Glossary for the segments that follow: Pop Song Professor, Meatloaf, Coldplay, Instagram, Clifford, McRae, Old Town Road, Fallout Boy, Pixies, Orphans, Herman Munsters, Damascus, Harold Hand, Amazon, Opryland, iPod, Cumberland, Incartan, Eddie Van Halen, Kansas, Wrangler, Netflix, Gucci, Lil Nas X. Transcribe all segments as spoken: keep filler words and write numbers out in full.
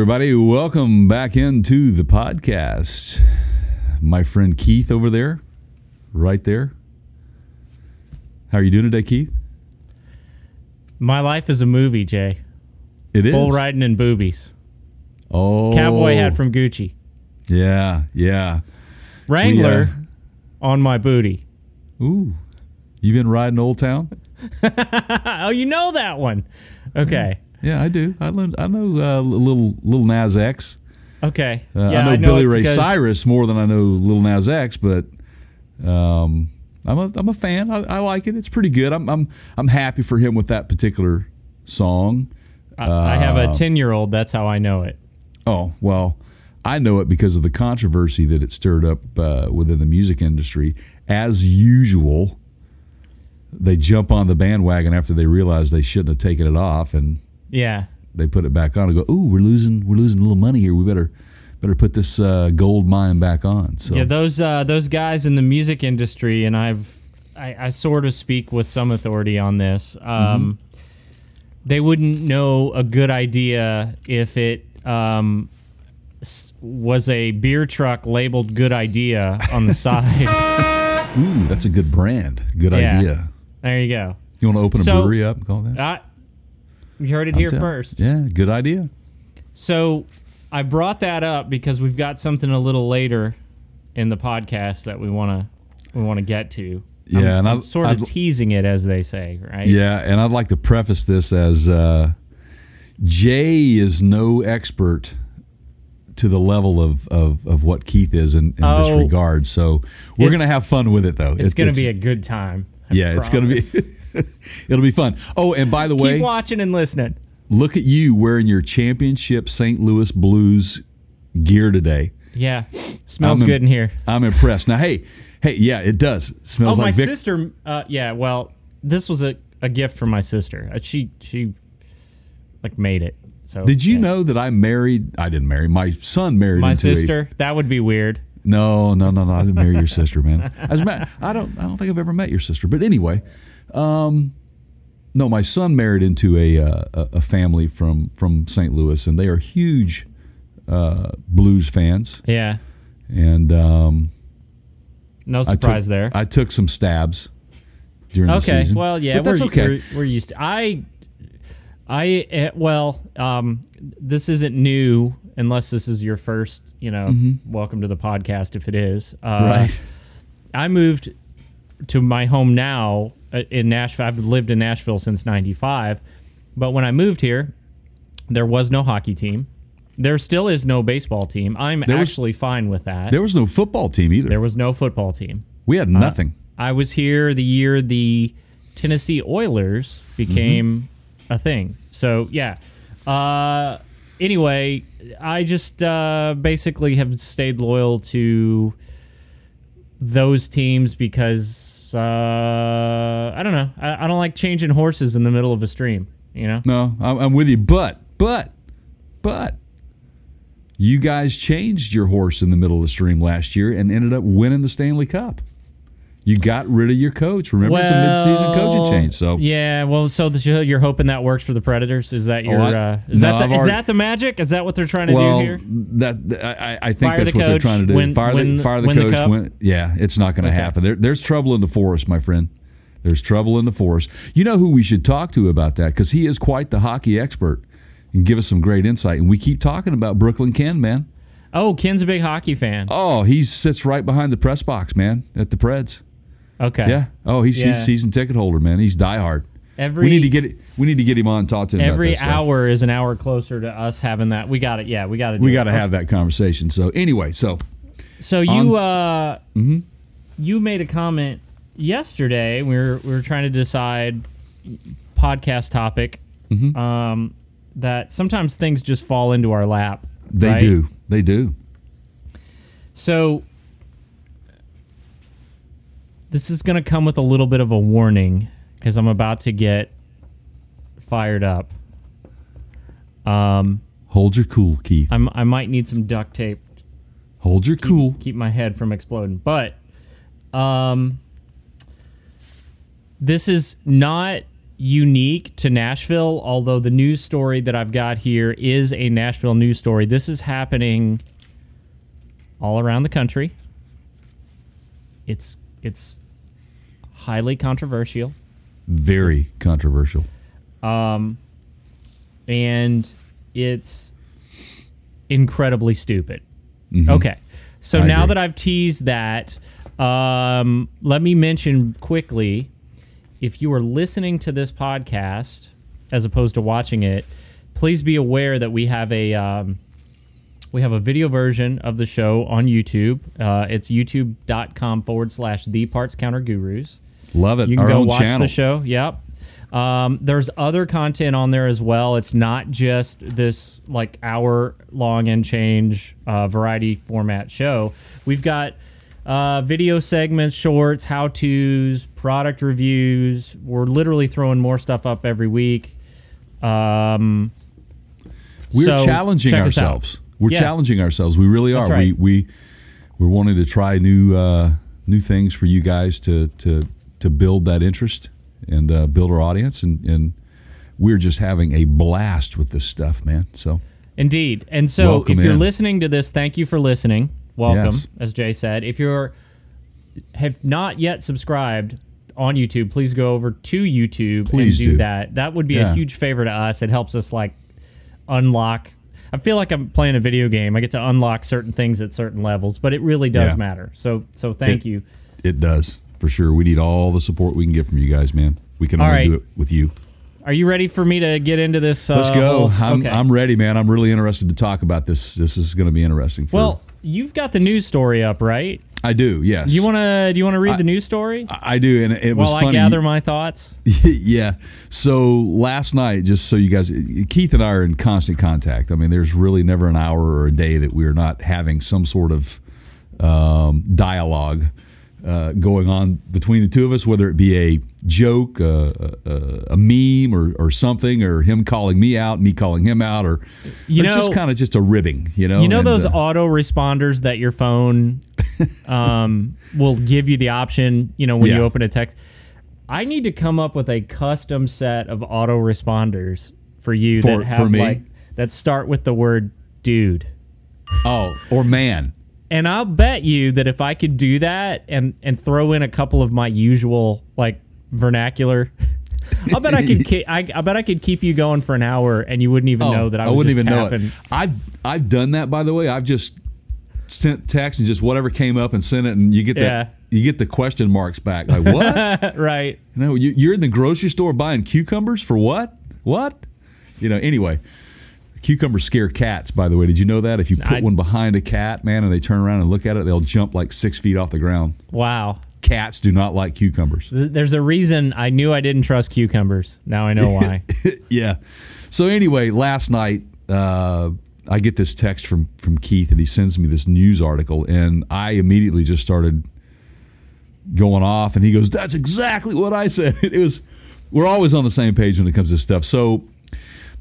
everybody. Welcome back into the podcast. My friend Keith over there, right there. How are you doing today, Keith? My life is a movie, Jay. It is. Bull riding and boobies. Oh. Cowboy hat from Gucci. Yeah, yeah. Wrangler we, uh, on my booty. Ooh. You been riding Old Town? Oh, you know that one. Okay. Yeah, yeah I do. I learned, I know uh, Lil, Lil Nas X. Okay. Uh, yeah, I, know I know Billy Ray Cyrus more than I know Lil Nas X, but um, I'm a I'm a fan. I, I like it. It's pretty good. I'm I'm I'm happy for him with that particular song. I, uh, I have a ten-year-old. That's how I know it. Oh, well, I know it because of the controversy that it stirred up uh, within the music industry. As usual, they jump on the bandwagon after they realize they shouldn't have taken it off, and yeah, they put it back on and go, "Ooh, we're losing, we're losing a little money here. We better, better put this uh, gold mine back on." So yeah, those uh, those guys in the music industry, and I've, I, I sort of speak with some authority on this. Um, mm-hmm. They wouldn't know a good idea if it um, was a beer truck labeled "Good Idea" on the side. Ooh, that's a good brand. Good yeah. idea. There you go. You want to open a so, brewery up and call that? I, you heard it I'll here tell. first. Yeah, good idea. So I brought that up because we've got something a little later in the podcast that we want to we want to get to. Yeah, I'm, and I'm I'd, sort of I'd, teasing it, as they say, right? Yeah, and I'd like to preface this as uh, Jay is no expert to the level of, of, of what Keith is in, in oh, this regard. So we're going to have fun with it, though. It's, it's going to be a good time. I yeah, promise. it's going to be... It'll be fun. Oh, and by the Keep way... Keep watching and listening. Look at you wearing your championship Saint Louis Blues gear today. Yeah. Smells I'm, good in here. I'm impressed. Now, hey, hey, yeah, it does. It smells oh, like... Oh, my Vic- sister... Uh, yeah, well, this was a, a gift from my sister. She, she like, made it. So, Did you yeah. know that I married, I didn't marry, my son married my into sister? A, that would be weird. No, no, no, no. I didn't marry your sister, man. As a matter, I don't I don't think I've ever met your sister. But anyway, um, no, my son married into a uh, a family from, from Saint Louis, and they are huge uh, blues fans. Yeah. And um, no surprise I took, there. I took some stabs during okay. the season. Okay, well, yeah, but that's we're, okay. we're, we're used to I. I well, um, this isn't new unless this is your first, you know, mm-hmm. welcome to the podcast if it is. Uh, right. I moved to my home now in Nashville. I've lived in Nashville since ninety-five, but when I moved here, there was no hockey team. There still is no baseball team. I'm there actually was, fine with that. There was no football team either. There was no football team. We had nothing. Uh, I was here the year the Tennessee Oilers became... Mm-hmm. a thing. So, yeah. Uh, anyway, I just uh, basically have stayed loyal to those teams because, uh, I don't know, I, I don't like changing horses in the middle of a stream, you know? No, I'm, I'm with you. But, but, but, you guys changed your horse in the middle of the stream last year and ended up winning the Stanley Cup. You got rid of your coach. Remember, well, it's a mid-season coaching change. So yeah, well, so the, you're hoping that works for the Predators. Is that your? Oh, I, uh, is no, that the, is already, that the magic? Is that what they're trying to well, do here? That I, I think fire that's the what coach, they're trying to do. Win, fire win, the fire the win coach. The win, yeah, it's not going to okay. happen. There, there's trouble in the forest, my friend. There's trouble in the forest. You know who we should talk to about that, because he is quite the hockey expert and give us some great insight. And we keep talking about Brooklyn Ken, man. Oh, Ken's a big hockey fan. Oh, he sits right behind the press box, man, at the Preds. Okay. Yeah. Oh, he's, yeah. he's season ticket holder, man. He's diehard. Every we need to get it, we need to get him on and talk to him. Every about hour stuff. Is an hour closer to us having that. We got it. Yeah, we got it. We got to have that conversation. So anyway, so so you on, uh, mm-hmm. you made a comment yesterday. We were we were trying to decide podcast topic. Mm-hmm. Um, that sometimes things just fall into our lap. They right? do. They do. So this is going to come with a little bit of a warning because I'm about to get fired up. Um, Hold your cool, Keith. I'm, I might need some duct tape. Hold your keep, cool. Keep my head from exploding. But um, this is not unique to Nashville, although the news story that I've got here is a Nashville news story. This is happening all around the country. It's it's highly controversial. Very controversial. Um, and it's incredibly stupid. Mm-hmm. Okay. So I now agree. that I've teased that, um, let me mention quickly, if you are listening to this podcast as opposed to watching it, please be aware that we have a um, we have a video version of the show on YouTube. Uh, it's youtube.com forward slash the Parts Counter Gurus. Love it. You can Our go own watch channel. the show. Yep. Um, there's other content on there as well. It's not just this like hour long and change uh, variety format show. We've got uh, video segments, shorts, how to's, product reviews. We're literally throwing more stuff up every week. Um, We're so challenging ourselves. We're yeah. challenging ourselves. We really are. Right. We we we're wanting to try new uh, new things for you guys to to to build that interest. And uh, build our audience, and, and we're just having a blast with this stuff, man. So indeed, and so welcome if you're in. listening to this, thank you for listening. Welcome, yes. as Jay said. If you're have not yet subscribed on YouTube, please go over to YouTube please and do, do that. That would be yeah. a huge favor to us. It helps us like unlock. I feel like I'm playing a video game. I get to unlock certain things at certain levels, but it really does yeah. matter. So so thank it, you. It does. For sure. We need all the support we can get from you guys, man. We can all only right. do it with you. Are you ready for me to get into this? Uh, Let's go. Whole, I'm, okay. I'm ready, man. I'm really interested to talk about this. This is going to be interesting. For, well, you've got the news story up, right? I do, yes. You want to? Do you want to read I, the news story? I, I do, and it was While funny. While I gather my thoughts? Yeah. So last night, just so you guys, Keith and I are in constant contact. I mean, there's really never an hour or a day that we're not having some sort of um, dialogue Uh, going on between the two of us, whether it be a joke, uh, a, a meme, or, or something, or him calling me out, me calling him out, or, you or know, just kind of just a ribbing, you know? You know and, those uh, auto-responders that your phone um, will give you the option, you know, when yeah. you open a text? I need to come up with a custom set of auto-responders for you for, that have, for me? like, that start with the word dude. Oh, or man. And I'll bet you that if I could do that and, and throw in a couple of my usual like vernacular, I'll bet I could ke- I, I bet I could keep you going for an hour and you wouldn't even oh, know that I was I wouldn't just even tapping. know it. I've I've done that, by the way. I've just sent text and just whatever came up and sent it, and you get that yeah. you get the question marks back like what right? You know, you, you're in the grocery store buying cucumbers for what? What? You know. Anyway. Cucumbers scare cats, by the way. Did you know that? If you put I, one behind a cat, man, and they turn around and look at it, they'll jump like six feet off the ground. Wow. Cats do not like cucumbers. There's a reason I knew I didn't trust cucumbers. Now I know why. Yeah. So anyway, last night, uh, I get this text from, from Keith, and he sends me this news article, and I immediately just started going off, and he goes, that's exactly what I said. It was. We're always on the same page when it comes to stuff. So...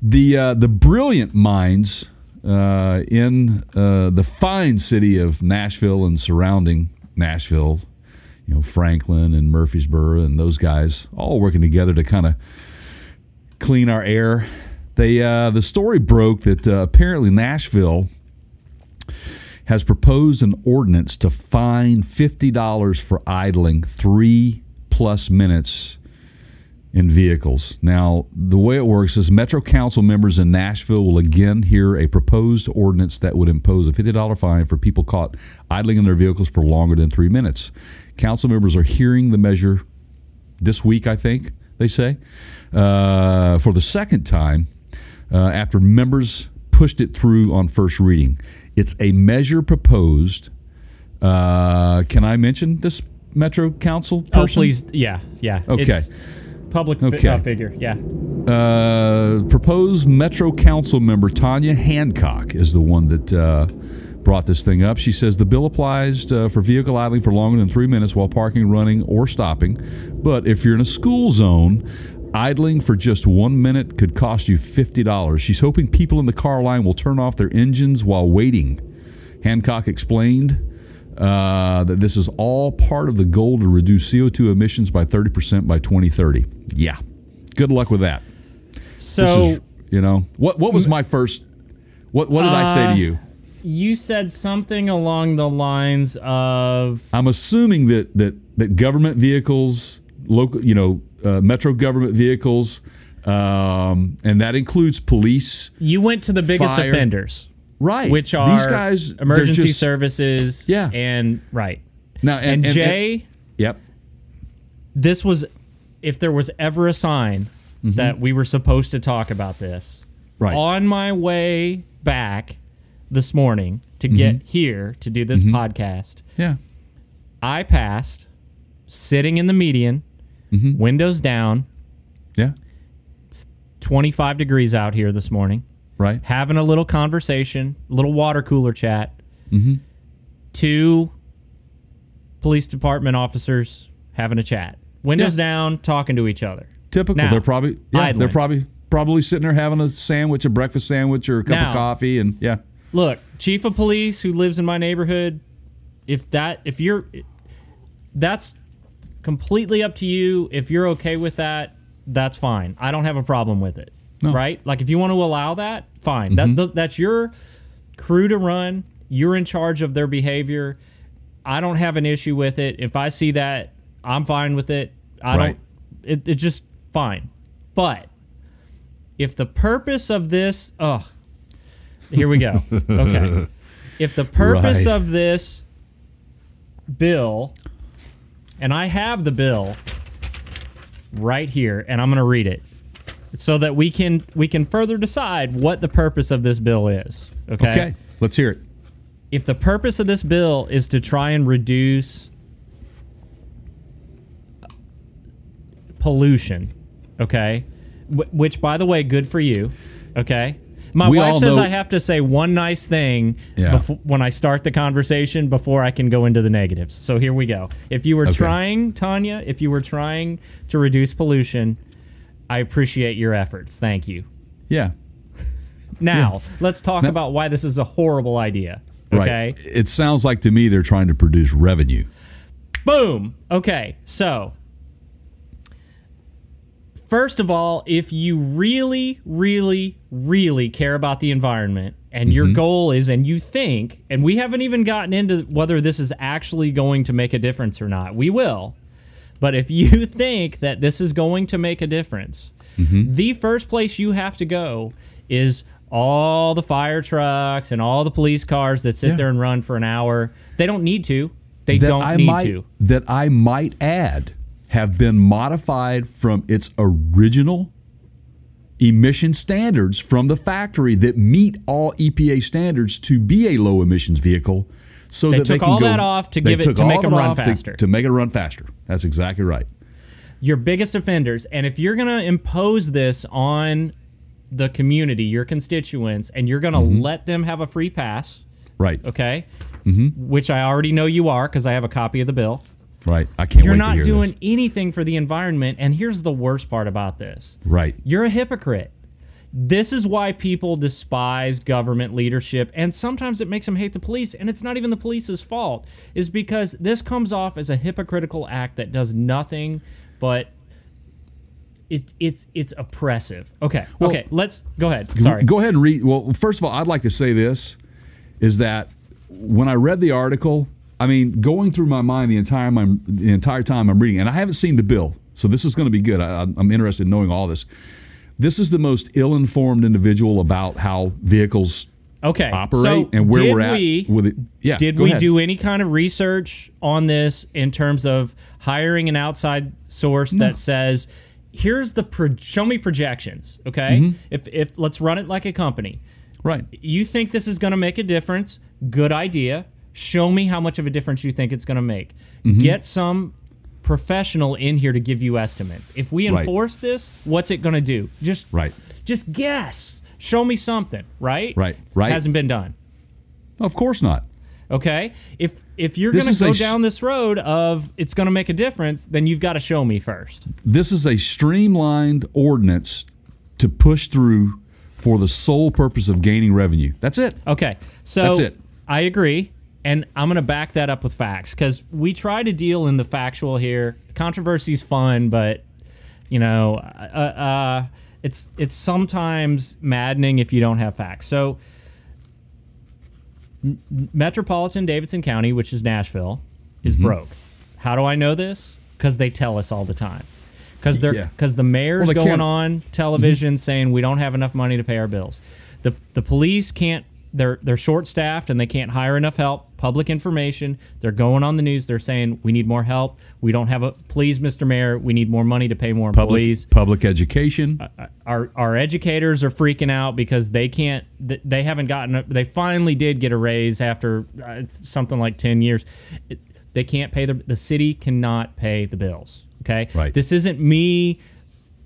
The uh, the brilliant minds uh, in uh, the fine city of Nashville and surrounding Nashville, you know, Franklin and Murfreesboro and those guys all working together to kind of clean our air. They uh, the story broke that uh, apparently Nashville has proposed an ordinance to fine fifty dollars for idling three plus minutes in vehicles. Now, the way it works is Metro Council members in Nashville will again hear a proposed ordinance that would impose a fifty dollars fine for people caught idling in their vehicles for longer than three minutes. Council members are hearing the measure this week, I think, they say, uh, for the second time uh, after members pushed it through on first reading. It's a measure proposed. Uh, can I mention this Metro Council person? Oh, please. Yeah, yeah. Okay. It's- Public fi- okay. uh, figure, yeah. Uh, proposed Metro Council member Tanya Hancock is the one that uh, brought this thing up. She says the bill applies to, uh, for vehicle idling for longer than three minutes while parking, running, or stopping. But if you're in a school zone, idling for just one minute could cost you fifty dollars. She's hoping people in the car line will turn off their engines while waiting. Hancock explained Uh, that this is all part of the goal to reduce C O two emissions by thirty percent by twenty thirty. Yeah, good luck with that. So this is, you know, what what was my first? What what did uh, I say to you? You said something along the lines of, I'm assuming that that that government vehicles, local, you know, uh, metro government vehicles, um, and that includes police. You went to the biggest fire, offenders, right? Which are these guys, emergency just, services, yeah, and right now, and, and, and Jay, and, yep. This was, if there was ever a sign mm-hmm. that we were supposed to talk about this. Right. On my way back this morning to mm-hmm. get here to do this mm-hmm. podcast, yeah, I passed, sitting in the median, mm-hmm. windows down. Yeah. It's twenty-five degrees out here this morning. Right. Having a little conversation, a little water cooler chat. Mm-hmm. Two police department officers having a chat. Windows yeah. down, talking to each other. Typical. Now, they're probably yeah, idling. They're probably probably sitting there having a sandwich, a breakfast sandwich, or a cup now, of coffee, and yeah. Look, chief of police who lives in my neighborhood, if that if you're that's completely up to you. If you're okay with that, that's fine. I don't have a problem with it. No. Right? Like, if you want to allow that, fine. Mm-hmm. That that's your crew to run. You're in charge of their behavior. I don't have an issue with it. If I see that, I'm fine with it. I right. don't. It, it's just fine. But if the purpose of this, oh, here we go. Okay. If the purpose right. of this bill, and I have the bill right here, and I'm going to read it so that we can we can further decide what the purpose of this bill is. Okay. Okay. Let's hear it. If the purpose of this bill is to try and reduce pollution, okay, Wh- which, by the way, good for you, okay? My we wife says know. I have to say one nice thing yeah. befo- when I start the conversation before I can go into the negatives. So here we go. If you were okay. trying, Tanya, if you were trying to reduce pollution, I appreciate your efforts. Thank you. Yeah. Now, yeah. let's talk now, about why this is a horrible idea, okay? Right. It sounds like to me they're trying to produce revenue. Boom. Okay, so... First of all, if you really, really, really care about the environment and mm-hmm. your goal is, and you think, and we haven't even gotten into whether this is actually going to make a difference or not. We will. But if you think that this is going to make a difference, mm-hmm. the first place you have to go is all the fire trucks and all the police cars that sit yeah. there and run for an hour. They don't need to. They that don't I need might, to. That I might add. Have been modified from its original emission standards from the factory that meet all E P A standards to be a low emissions vehicle. So they that took they can all go, that off to give it to make it run faster. To, to make it run faster. That's exactly right. Your biggest offenders, and if you're going to impose this on the community, your constituents, and you're going to mm-hmm. let them have a free pass, right? Okay, mm-hmm. which I already know you are because I have a copy of the bill. Right. I can't You're wait to hear this. You're not doing anything for the environment, and here's the worst part about this. Right. You're a hypocrite. This is why people despise government leadership, and sometimes it makes them hate the police, and it's not even the police's fault, is because this comes off as a hypocritical act that does nothing but it it's it's oppressive. Okay. Well, okay, let's go ahead. Sorry. Go ahead and read. Well, first of all, I'd like to say this is that when I read the article, I mean, going through my mind the entire my, the entire time I'm reading, and I haven't seen the bill, so this is going to be good. I, I'm interested in knowing all this. This is the most ill-informed individual about how vehicles okay. operate so and where we're at. We, with it. Yeah, did we ahead. do any kind of research on this in terms of hiring an outside source no. that says, "Here's the pro- show me projections"? Okay, mm-hmm. if if let's run it like a company. Right. You think this is going to make a difference? Good idea. Show me how much of a difference you think it's going to make. Mm-hmm. Get some professional in here to give you estimates. If we enforce right. this, what's it going to do? Just right. just guess. Show me something, right? Right, right. Hasn't been done. Of course not. Okay? If if you're going to go sh- down this road of it's going to make a difference, then you've got to show me first. This is a streamlined ordinance to push through for the sole purpose of gaining revenue. That's it. Okay. So That's it. I agree. And I'm going to back that up with facts because we try to deal in the factual here. Controversy's fun, but you know, uh, uh, it's it's sometimes maddening if you don't have facts. So n- metropolitan Davidson County, which is Nashville, is mm-hmm. broke. How do I know this? Because they tell us all the time. Because they're because yeah. the mayor's well, going can't. on television mm-hmm. saying we don't have enough money to pay our bills. The the police can't. They're they're short-staffed and they can't hire enough help. Public information. They're going on the news. They're saying we need more help. We don't have a please, Mister Mayor. We need more money to pay more employees. Public, public education. Uh, our our educators are freaking out because they can't. They haven't gotten. A, they finally did get a raise after uh, something like ten years. It, they can't pay the the city cannot pay the bills. Okay. Right. This isn't me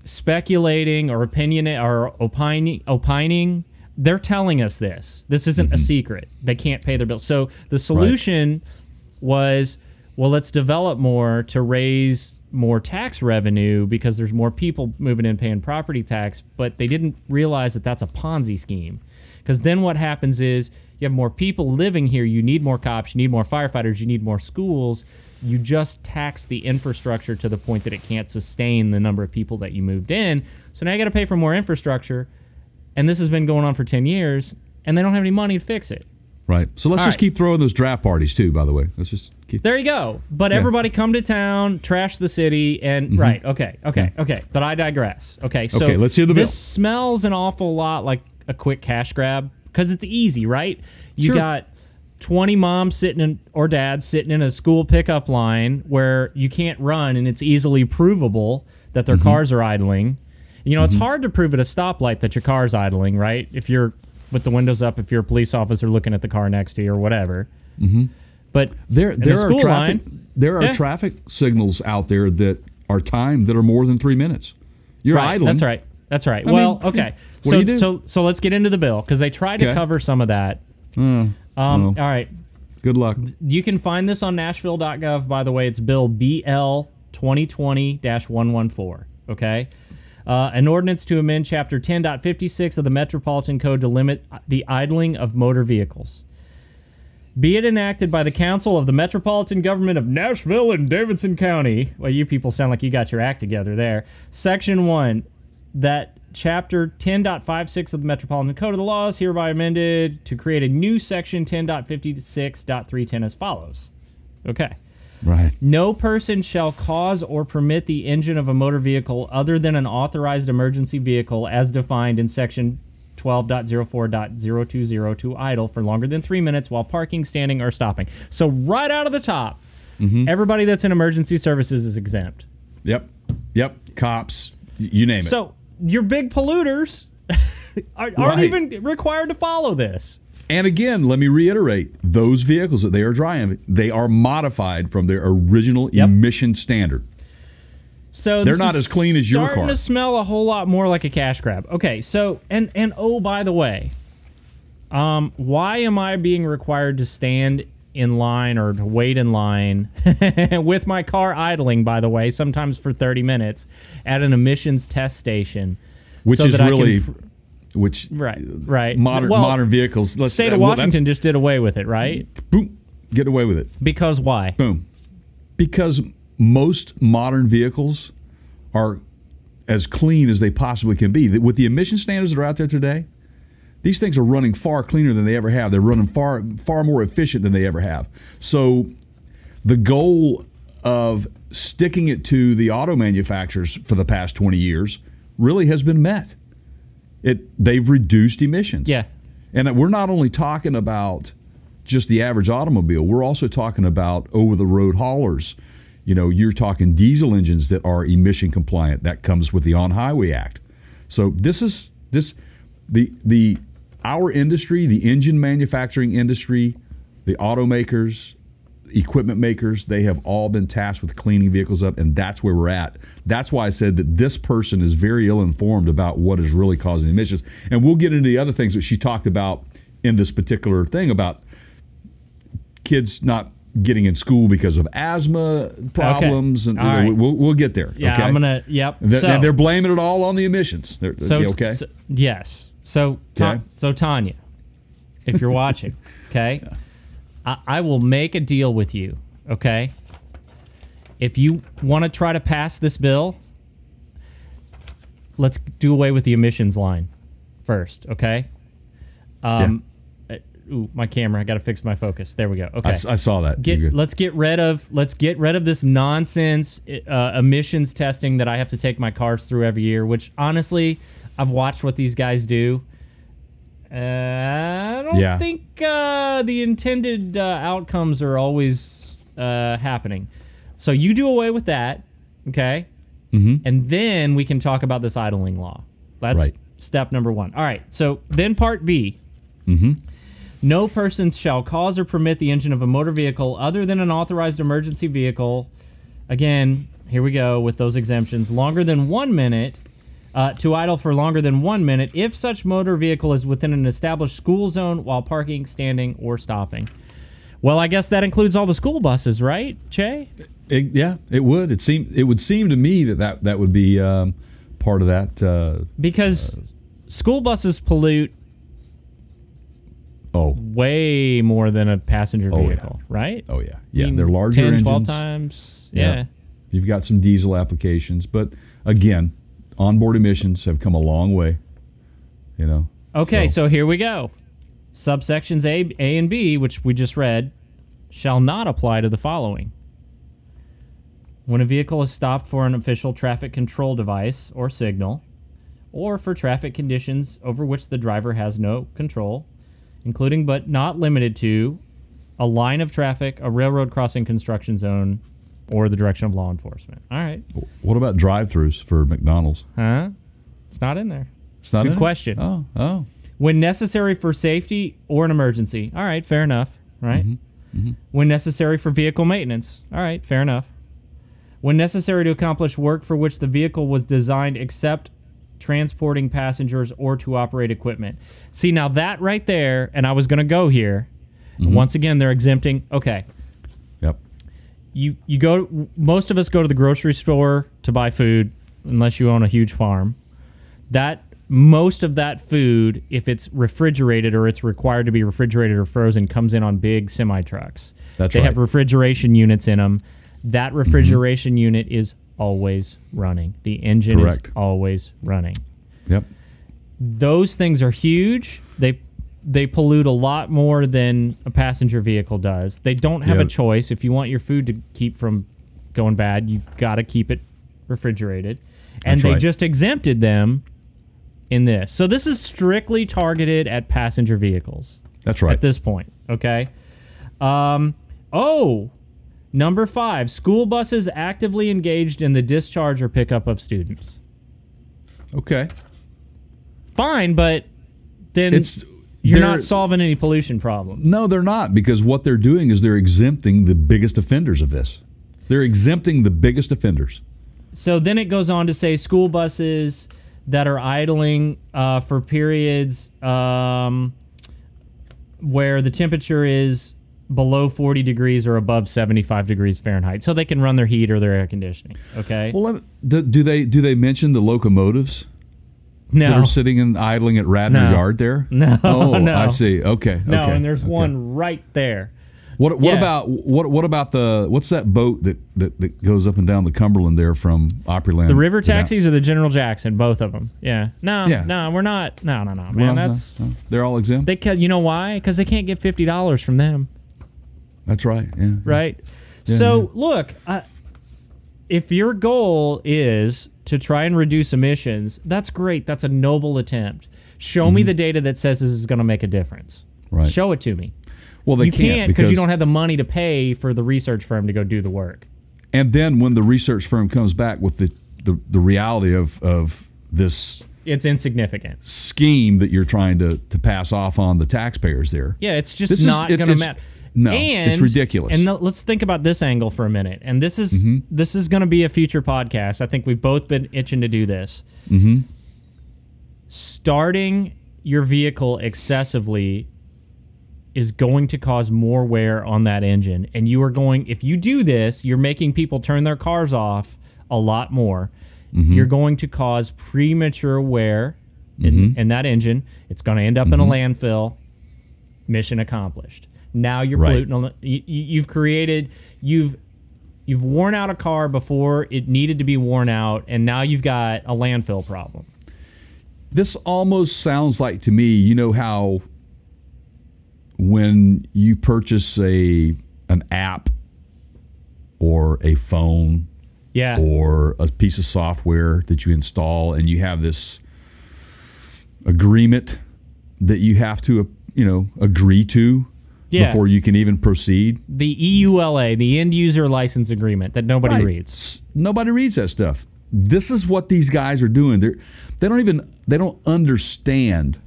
speculating or opinion or opining opining. They're telling us this. This isn't mm-hmm. a secret. They can't pay their bills. So the solution right. was, well, let's develop more to raise more tax revenue because there's more people moving in paying property tax. But they didn't realize that that's a Ponzi scheme. Because then what happens is you have more people living here. You need more cops. You need more firefighters. You need more schools. You just tax the infrastructure to the point that it can't sustain the number of people that you moved in. So now you got to pay for more infrastructure. And this has been going on for ten years, and they don't have any money to fix it. Right. So let's All just right. keep throwing those draft parties, too, by the way. Let's just keep... There you go. But yeah. everybody come to town, trash the city, and... Mm-hmm. Right. Okay. Okay. Yeah. Okay. But I digress. Okay. So okay, let's hear the bill. This smells an awful lot like a quick cash grab, because it's easy, right? You sure. got twenty moms sitting in, or dads sitting in a school pickup line where you can't run, and it's easily provable that their mm-hmm. cars are idling. You know, mm-hmm. it's hard to prove at a stoplight that your car's idling, right? If you're with the windows up, if you're a police officer looking at the car next to you or whatever. Mm-hmm. But there, there the are traffic, line, there are yeah. traffic signals out there that are timed that are more than three minutes. You're right, idling. That's right. That's right. I well, mean, okay. What so, do you do? so, so let's get into the bill because they tried to okay. cover some of that. Uh, um, well. All right. Good luck. You can find this on Nashville dot gov. By the way, it's Bill B L twenty twenty dash one fourteen. Okay. Uh, an ordinance to amend Chapter ten point fifty-six of the Metropolitan Code to limit the idling of motor vehicles. Be it enacted by the Council of the Metropolitan Government of Nashville and Davidson County. Well, you people sound like you got your act together there. Section one, that Chapter ten point fifty-six of the Metropolitan Code of the Law is hereby amended to create a new Section ten point fifty-six point three ten as follows. Okay. Right. No person shall cause or permit the engine of a motor vehicle other than an authorized emergency vehicle as defined in Section twelve point oh four point oh two oh to idle for longer than three minutes while parking, standing, or stopping. So right out of the top, mm-hmm. everybody that's in emergency services is exempt. Yep. Yep. Cops. You name it. So your big polluters are, right. aren't even required to follow this. And again, let me reiterate, those vehicles that they are driving, they are modified from their original yep. emission standard. So they're not as clean as your car. Starting to smell a whole lot more like a cash grab. Okay, so, and, and oh, by the way, um, why am I being required to stand in line or to wait in line with my car idling, by the way, sometimes for thirty minutes at an emissions test station? Which so is that really... I can pr- Which right, right. modern well, modern vehicles. Let's, state of Washington well, just did away with it, right? Boom, get away with it. Because why? Boom, because most modern vehicles are as clean as they possibly can be. With the emission standards that are out there today, these things are running far cleaner than they ever have. They're running far far more efficient than they ever have. So the goal of sticking it to the auto manufacturers for the past twenty years really has been met. It, they've reduced emissions. Yeah. And we're not only talking about just the average automobile. We're also talking about over-the-road haulers. You know, you're talking diesel engines that are emission compliant. That comes with the On-Highway Act. So this is this the the our industry, the engine manufacturing industry, the automakers, equipment makers, they have all been tasked with cleaning vehicles up, and that's where we're at. That's why I said that this person is very ill-informed about what is really causing emissions. And we'll get into the other things that she talked about in this particular thing about kids not getting in school because of asthma problems. Okay. And right. we'll, we'll get there. Yeah, okay? I'm gonna. Yep. They're, so, they're blaming it all on the emissions. They're, so okay. So, yes. So okay. so Tanya, if you're watching, okay. Yeah. I will make a deal with you, okay? If you want to try to pass this bill, let's do away with the emissions line first, okay? Um, yeah. uh, ooh, my camera. I got to fix my focus. There we go. Okay, I, I saw that. Get, let's get rid of let's get rid of this nonsense uh, emissions testing that I have to take my cars through every year. Which honestly, I've watched what these guys do. Uh, I don't yeah. think uh, the intended uh, outcomes are always uh, happening. So you do away with that, okay? Mm-hmm. And then we can talk about this idling law. That's right. Step number one. All right. So then part B. Mm-hmm. No person shall cause or permit the engine of a motor vehicle other than an authorized emergency vehicle. Again, here we go with those exemptions. Longer than one minute uh, to idle for longer than one minute if such motor vehicle is within an established school zone while parking, standing, or stopping. Well, I guess that includes all the school buses, right, Che? It, yeah, it would. It seem it would seem to me that that, that would be um, part of that uh, because. Uh, School buses pollute oh. way more than a passenger vehicle, oh, yeah. right? Oh, yeah. Yeah, I mean, they're larger ten, engines. twelve times. Yeah. yeah. You've got some diesel applications. But, again, onboard emissions have come a long way, you know. Okay, so, so here we go. Subsections A, A and B, which we just read, shall not apply to the following. When a vehicle is stopped for an official traffic control device or signal, or for traffic conditions over which the driver has no control, including but not limited to a line of traffic, a railroad crossing construction zone, or the direction of law enforcement. All right. What about drive-thrus for McDonald's? Huh? It's not in there. It's not in there? Good question. Oh, oh. When necessary for safety or an emergency. All right, fair enough, right? Mm-hmm. Mm-hmm. When necessary for vehicle maintenance. All right, fair enough. When necessary to accomplish work for which the vehicle was designed except transporting passengers or to operate equipment. See, now that right there, and I was going to go here. Mm-hmm. Once again, they're exempting. Okay. Yep. You you go. Most of us go to the grocery store to buy food, unless you own a huge farm. That most of that food, if it's refrigerated or it's required to be refrigerated or frozen, comes in on big semi trucks. That's they right. They have refrigeration units in them. That refrigeration mm-hmm. unit is always running. The engine Correct. Is always running. Yep. Those things are huge. They they pollute a lot more than a passenger vehicle does. They don't have yep. a choice. If you want your food to keep from going bad, you've got to keep it refrigerated. And That's they right. just exempted them in this. So this is strictly targeted at passenger vehicles. That's right. At this point, okay? Um, oh, Number five, school buses actively engaged in the discharge or pickup of students. Okay. Fine, but then it's, you're not solving any pollution problem. No, they're not, because what they're doing is they're exempting the biggest offenders of this. They're exempting the biggest offenders. So then it goes on to say school buses that are idling uh, for periods um, where the temperature is below forty degrees or above seventy-five degrees Fahrenheit, so they can run their heat or their air conditioning. Okay. Well, do they do they mention the locomotives? No. That are sitting and idling at Radnor no. Yard there. No. Oh, no. I see. Okay. No, okay. And there's okay. one right there. What what yeah. about what what about the what's that boat that, that, that goes up and down the Cumberland there from Opryland? The river taxis or the General Jackson, both of them. Yeah. No, yeah. no, we're not. No, no, no, man. Well, that's no, no. they're all exempt. They can, you know why? Because they can't get fifty dollars from them. That's right. Yeah. Right. Yeah, so yeah. look, uh, if your goal is to try and reduce emissions, that's great. That's a noble attempt. Show mm-hmm. me the data that says this is going to make a difference. Right. Show it to me. Well, they you can't because you don't have the money to pay for the research firm to go do the work. And then when the research firm comes back with the the, the reality of of this, it's insignificant scheme that you're trying to to pass off on the taxpayers there. Yeah, it's just this not going to matter. No, and, it's ridiculous. And let's think about this angle for a minute. And this is mm-hmm. this is going to be a future podcast. I think we've both been itching to do this. Mm-hmm. Starting your vehicle excessively is going to cause more wear on that engine. And you are going, if you do this, you're making people turn their cars off a lot more. Mm-hmm. You're going to cause premature wear mm-hmm. in, in that engine. It's going to end up mm-hmm. in a landfill. Mission accomplished. Now you're right. polluting. You've created, you've You've worn out a car before it needed to be worn out, and now you've got a landfill problem. This almost sounds like to me, you know how when you purchase a an app or a phone yeah. or a piece of software that you install, and you have this agreement that you have to, you know, agree to yeah. before you can even proceed. The E U L A, the End User License Agreement, that nobody right. reads. Nobody reads that stuff. This is what these guys are doing. They're, they don't even they don't understand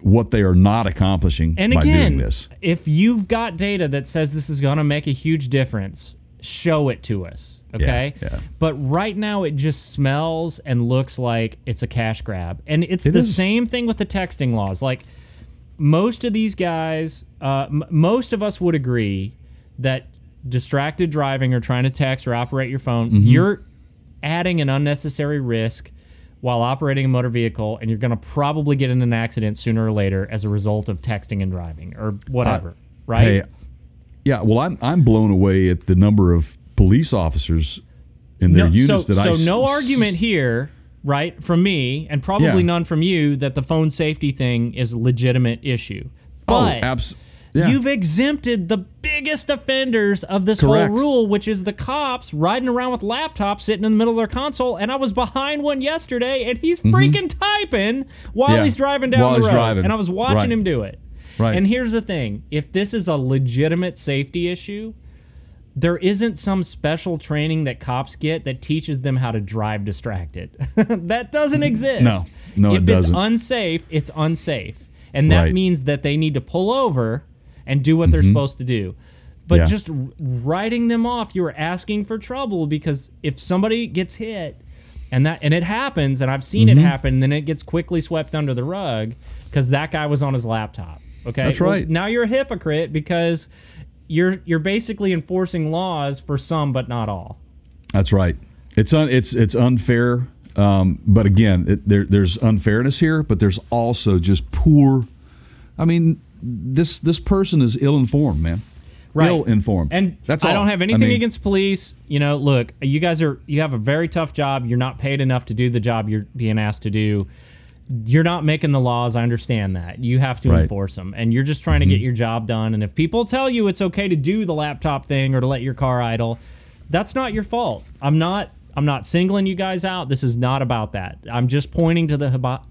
what they are not accomplishing and by again, doing this. If you've got data that says this is going to make a huge difference, show it to us, okay? Yeah, yeah. But right now, it just smells and looks like it's a cash grab. And it's it the is. same thing with the texting laws. Like, most of these guys, uh, m- most of us would agree that distracted driving or trying to text or operate your phone, mm-hmm. you're adding an unnecessary risk while operating a motor vehicle, and you're going to probably get in an accident sooner or later as a result of texting and driving or whatever, uh, right? Hey, yeah, well, I'm I'm blown away at the number of police officers in their no, units so, that so I... So no s- argument here, right, from me, and probably yeah. none from you, that the phone safety thing is a legitimate issue. But oh, abs- yeah. you've exempted the biggest offenders of this Correct. whole rule, which is the cops riding around with laptops sitting in the middle of their console. And I was behind one yesterday, and he's mm-hmm. freaking typing while yeah. he's driving down while the road. Driving. And I was watching right. him do it. Right. And here's the thing. If this is a legitimate safety issue, there isn't some special training that cops get that teaches them how to drive distracted. That doesn't exist. No, no, if it doesn't. If it's unsafe, it's unsafe. And that right. means that they need to pull over and do what they're mm-hmm. supposed to do. But yeah. just writing them off, you're asking for trouble, because if somebody gets hit, and that and it happens, and I've seen mm-hmm. it happen, then it gets quickly swept under the rug because that guy was on his laptop. Okay, that's right. Well, now you're a hypocrite because you're you're basically enforcing laws for some but not all. That's right. It's un, it's it's unfair. Um, but again, it, there there's unfairness here, but there's also just poor. I mean. This this person is ill-informed, man. Right. Ill-informed. And that's all. I don't have anything I mean, against police. You know, look, you guys are you have a very tough job. You're not paid enough to do the job you're being asked to do. You're not making the laws. I understand that. You have to right. enforce them. And you're just trying mm-hmm. to get your job done. And if people tell you it's okay to do the laptop thing or to let your car idle, that's not your fault. I'm not I'm not singling you guys out. This is not about that. I'm just pointing to the hab-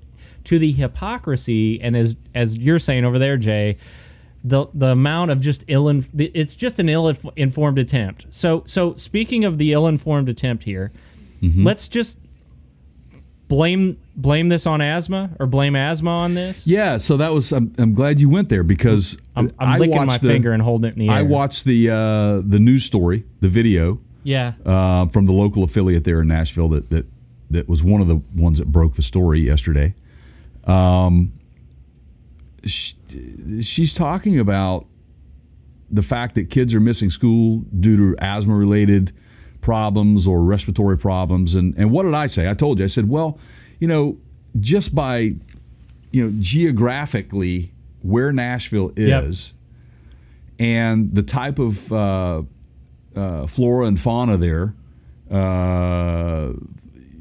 to the hypocrisy, and as as you're saying over there, Jay, the the amount of just ill in, it's just an ill-informed attempt. So so speaking of the ill-informed attempt here, mm-hmm. let's just blame blame this on asthma or blame asthma on this. Yeah, so that was I'm, I'm glad you went there because I'm, I'm I licking my the, finger and holding it in the air. I watched the uh, the news story, the video, yeah, uh, from the local affiliate there in Nashville that that that was one of the ones that broke the story yesterday. Um, she, she's talking about the fact that kids are missing school due to asthma-related problems or respiratory problems. And, and what did I say? I told you. I said, well, you know, just by, you know, geographically where Nashville is yep. and the type of uh, uh, flora and fauna there, uh,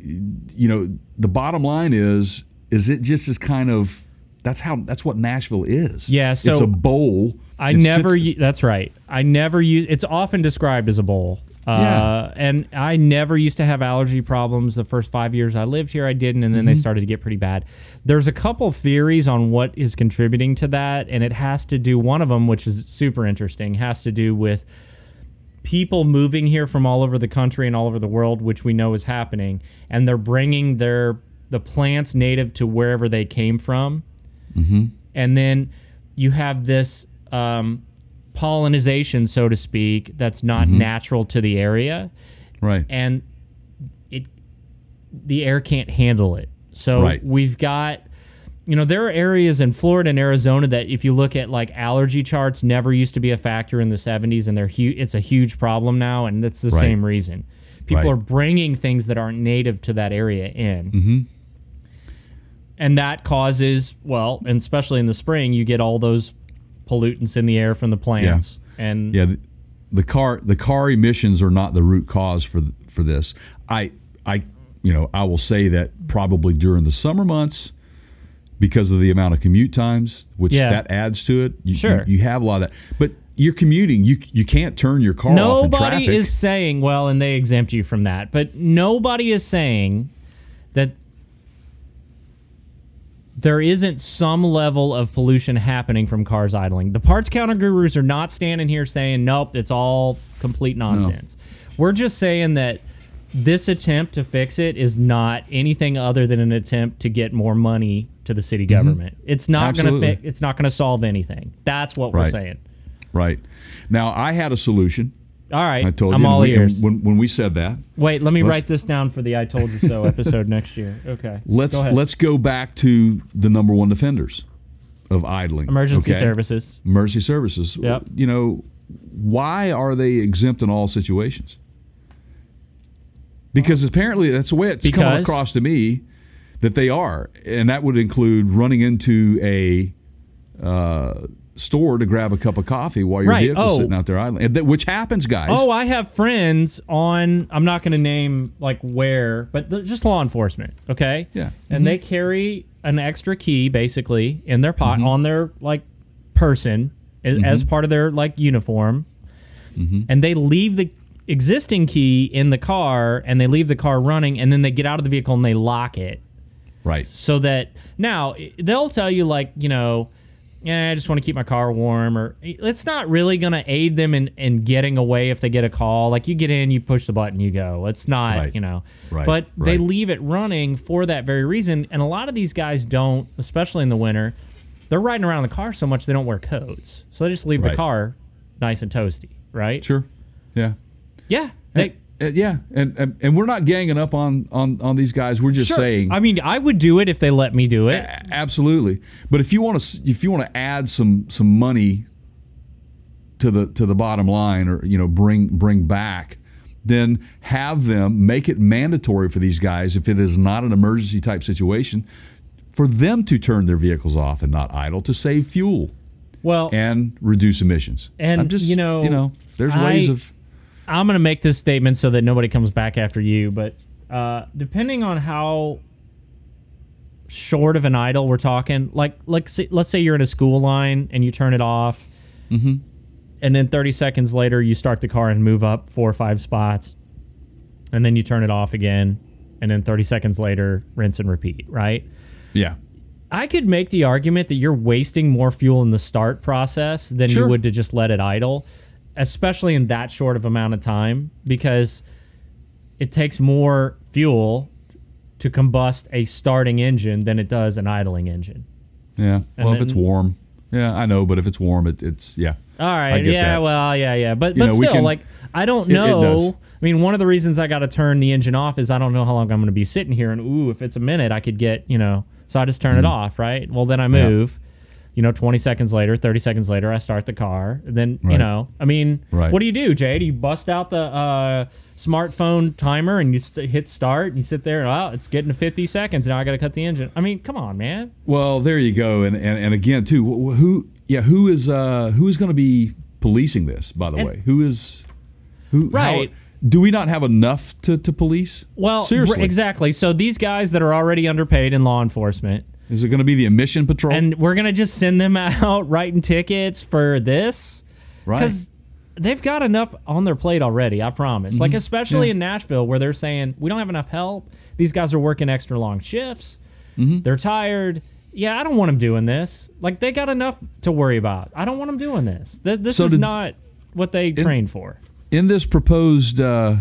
you know, the bottom line is, Is it just as kind of that's how that's what Nashville is. Yeah, so it's a bowl. I it's, never. It's, that's right. I never use. It's often described as a bowl. Uh, yeah. And I never used to have allergy problems. The first five years I lived here, I didn't, and then mm-hmm. they started to get pretty bad. There's a couple theories on what is contributing to that, and it has to do. One of them, which is super interesting, has to do with people moving here from all over the country and all over the world, which we know is happening, and they're bringing their the plants native to wherever they came from. Mm-hmm. And then you have this um, pollinization, so to speak, that's not mm-hmm. natural to the area. Right. And it the air can't handle it. So right. we've got, you know, there are areas in Florida and Arizona that if you look at like allergy charts, never used to be a factor in the seventies, and they're hu- it's a huge problem now, and it's the right. same reason. People right. are bringing things that aren't native to that area in. Mm-hmm. And that causes, well, and especially in the spring, you get all those pollutants in the air from the plants. Yeah. And yeah, the car the car emissions are not the root cause for for this. I I you know I will say that probably during the summer months, because of the amount of commute times, which yeah. that adds to it. You, sure, you, you have a lot of that, but you're commuting. You you can't turn your car nobody off in traffic. Nobody is saying well, and they exempt you from that. But nobody is saying that there isn't some level of pollution happening from cars idling. The parts counter gurus are not standing here saying, nope, it's all complete nonsense. No. We're just saying that this attempt to fix it is not anything other than an attempt to get more money to the city government. Mm-hmm. It's not going to fi- it's not going to solve anything. That's what right. we're saying. Right. Now, I had a solution. All right. I told I'm you. all ears. When, when we said that. Wait, let me write this down for the I Told You So episode next year. Okay. Let's go let's go back to the number one offenders of idling. Emergency okay? services. Emergency services. Yep. You know, why are they exempt in all situations? Because apparently that's the way it's because? come across to me that they are. And that would include running into a... Uh, store to grab a cup of coffee while your right. vehicle's oh. sitting out there idling, which happens, guys. Oh, I have friends on, I'm not going to name like where, but just law enforcement, okay? Yeah. And mm-hmm. they carry an extra key basically in their pocket mm-hmm. on their like person mm-hmm. as part of their like uniform. Mm-hmm. And they leave the existing key in the car and they leave the car running and then they get out of the vehicle and they lock it. Right. So that now they'll tell you like, you know, yeah, I just want to keep my car warm. Or it's not really going to aid them in, in getting away if they get a call. Like you get in, you push the button, you go. It's not, right. you know. Right. But right. they leave it running for that very reason. And a lot of these guys don't, especially in the winter, they're riding around in the car so much they don't wear coats. So they just leave right. the car nice and toasty, right? Sure. Yeah. Yeah. They, and, and, yeah. And, and and we're not ganging up on, on, on these guys. We're just sure. saying. I mean, I would do it if they let me do it. Absolutely. But if you want to, if you want to add some some money to the to the bottom line, or you know, bring bring back, then have them make it mandatory for these guys, if it is not an emergency type situation, for them to turn their vehicles off and not idle to save fuel. Well, and reduce emissions. And I'm just, you know, you know, there's I, ways of. I'm going to make this statement so that nobody comes back after you, but uh, depending on how short of an idle we're talking, like like say, let's say you're in a school line and you turn it off, mm-hmm. and then thirty seconds later you start the car and move up four or five spots, and then you turn it off again, and then thirty seconds later, rinse and repeat, right? Yeah. I could make the argument that you're wasting more fuel in the start process than sure. you would to just let it idle. Especially in that short of amount of time, because it takes more fuel to combust a starting engine than it does an idling engine. Yeah. And well, then, if it's warm. Yeah, I know. But if it's warm, it, it's, yeah. All right. Yeah, that. well, yeah, yeah. But, but know, still, can, like, I don't know. It, it I mean, one of the reasons I got to turn the engine off is I don't know how long I'm going to be sitting here. And, ooh, if it's a minute, I could get, you know, so I just turn mm. it off, right? Well, then I move. Yeah. You know, twenty seconds later, thirty seconds later, I start the car. Then, right. you know, I mean, right. what do you do, Jay? Do you bust out the uh, smartphone timer and you st- hit start and you sit there and, oh, it's getting to fifty seconds. Now I got to cut the engine. I mean, come on, man. Well, there you go. And and, and again, too, who, yeah, who is uh, who is going to be policing this, by the and, way? Who is, who, right. How, do we not have enough to, to police? Well, seriously. R- exactly. So these guys that are already underpaid in law enforcement. Is it going to be the emission patrol? And we're going to just send them out writing tickets for this? Right. Because they've got enough on their plate already, I promise. Mm-hmm. Like, especially yeah. in Nashville, where they're saying, we don't have enough help. These guys are working extra long shifts. Mm-hmm. They're tired. Yeah, I don't want them doing this. Like, they got enough to worry about. I don't want them doing this. Th- this so is not what they in, trained for. In this proposed uh,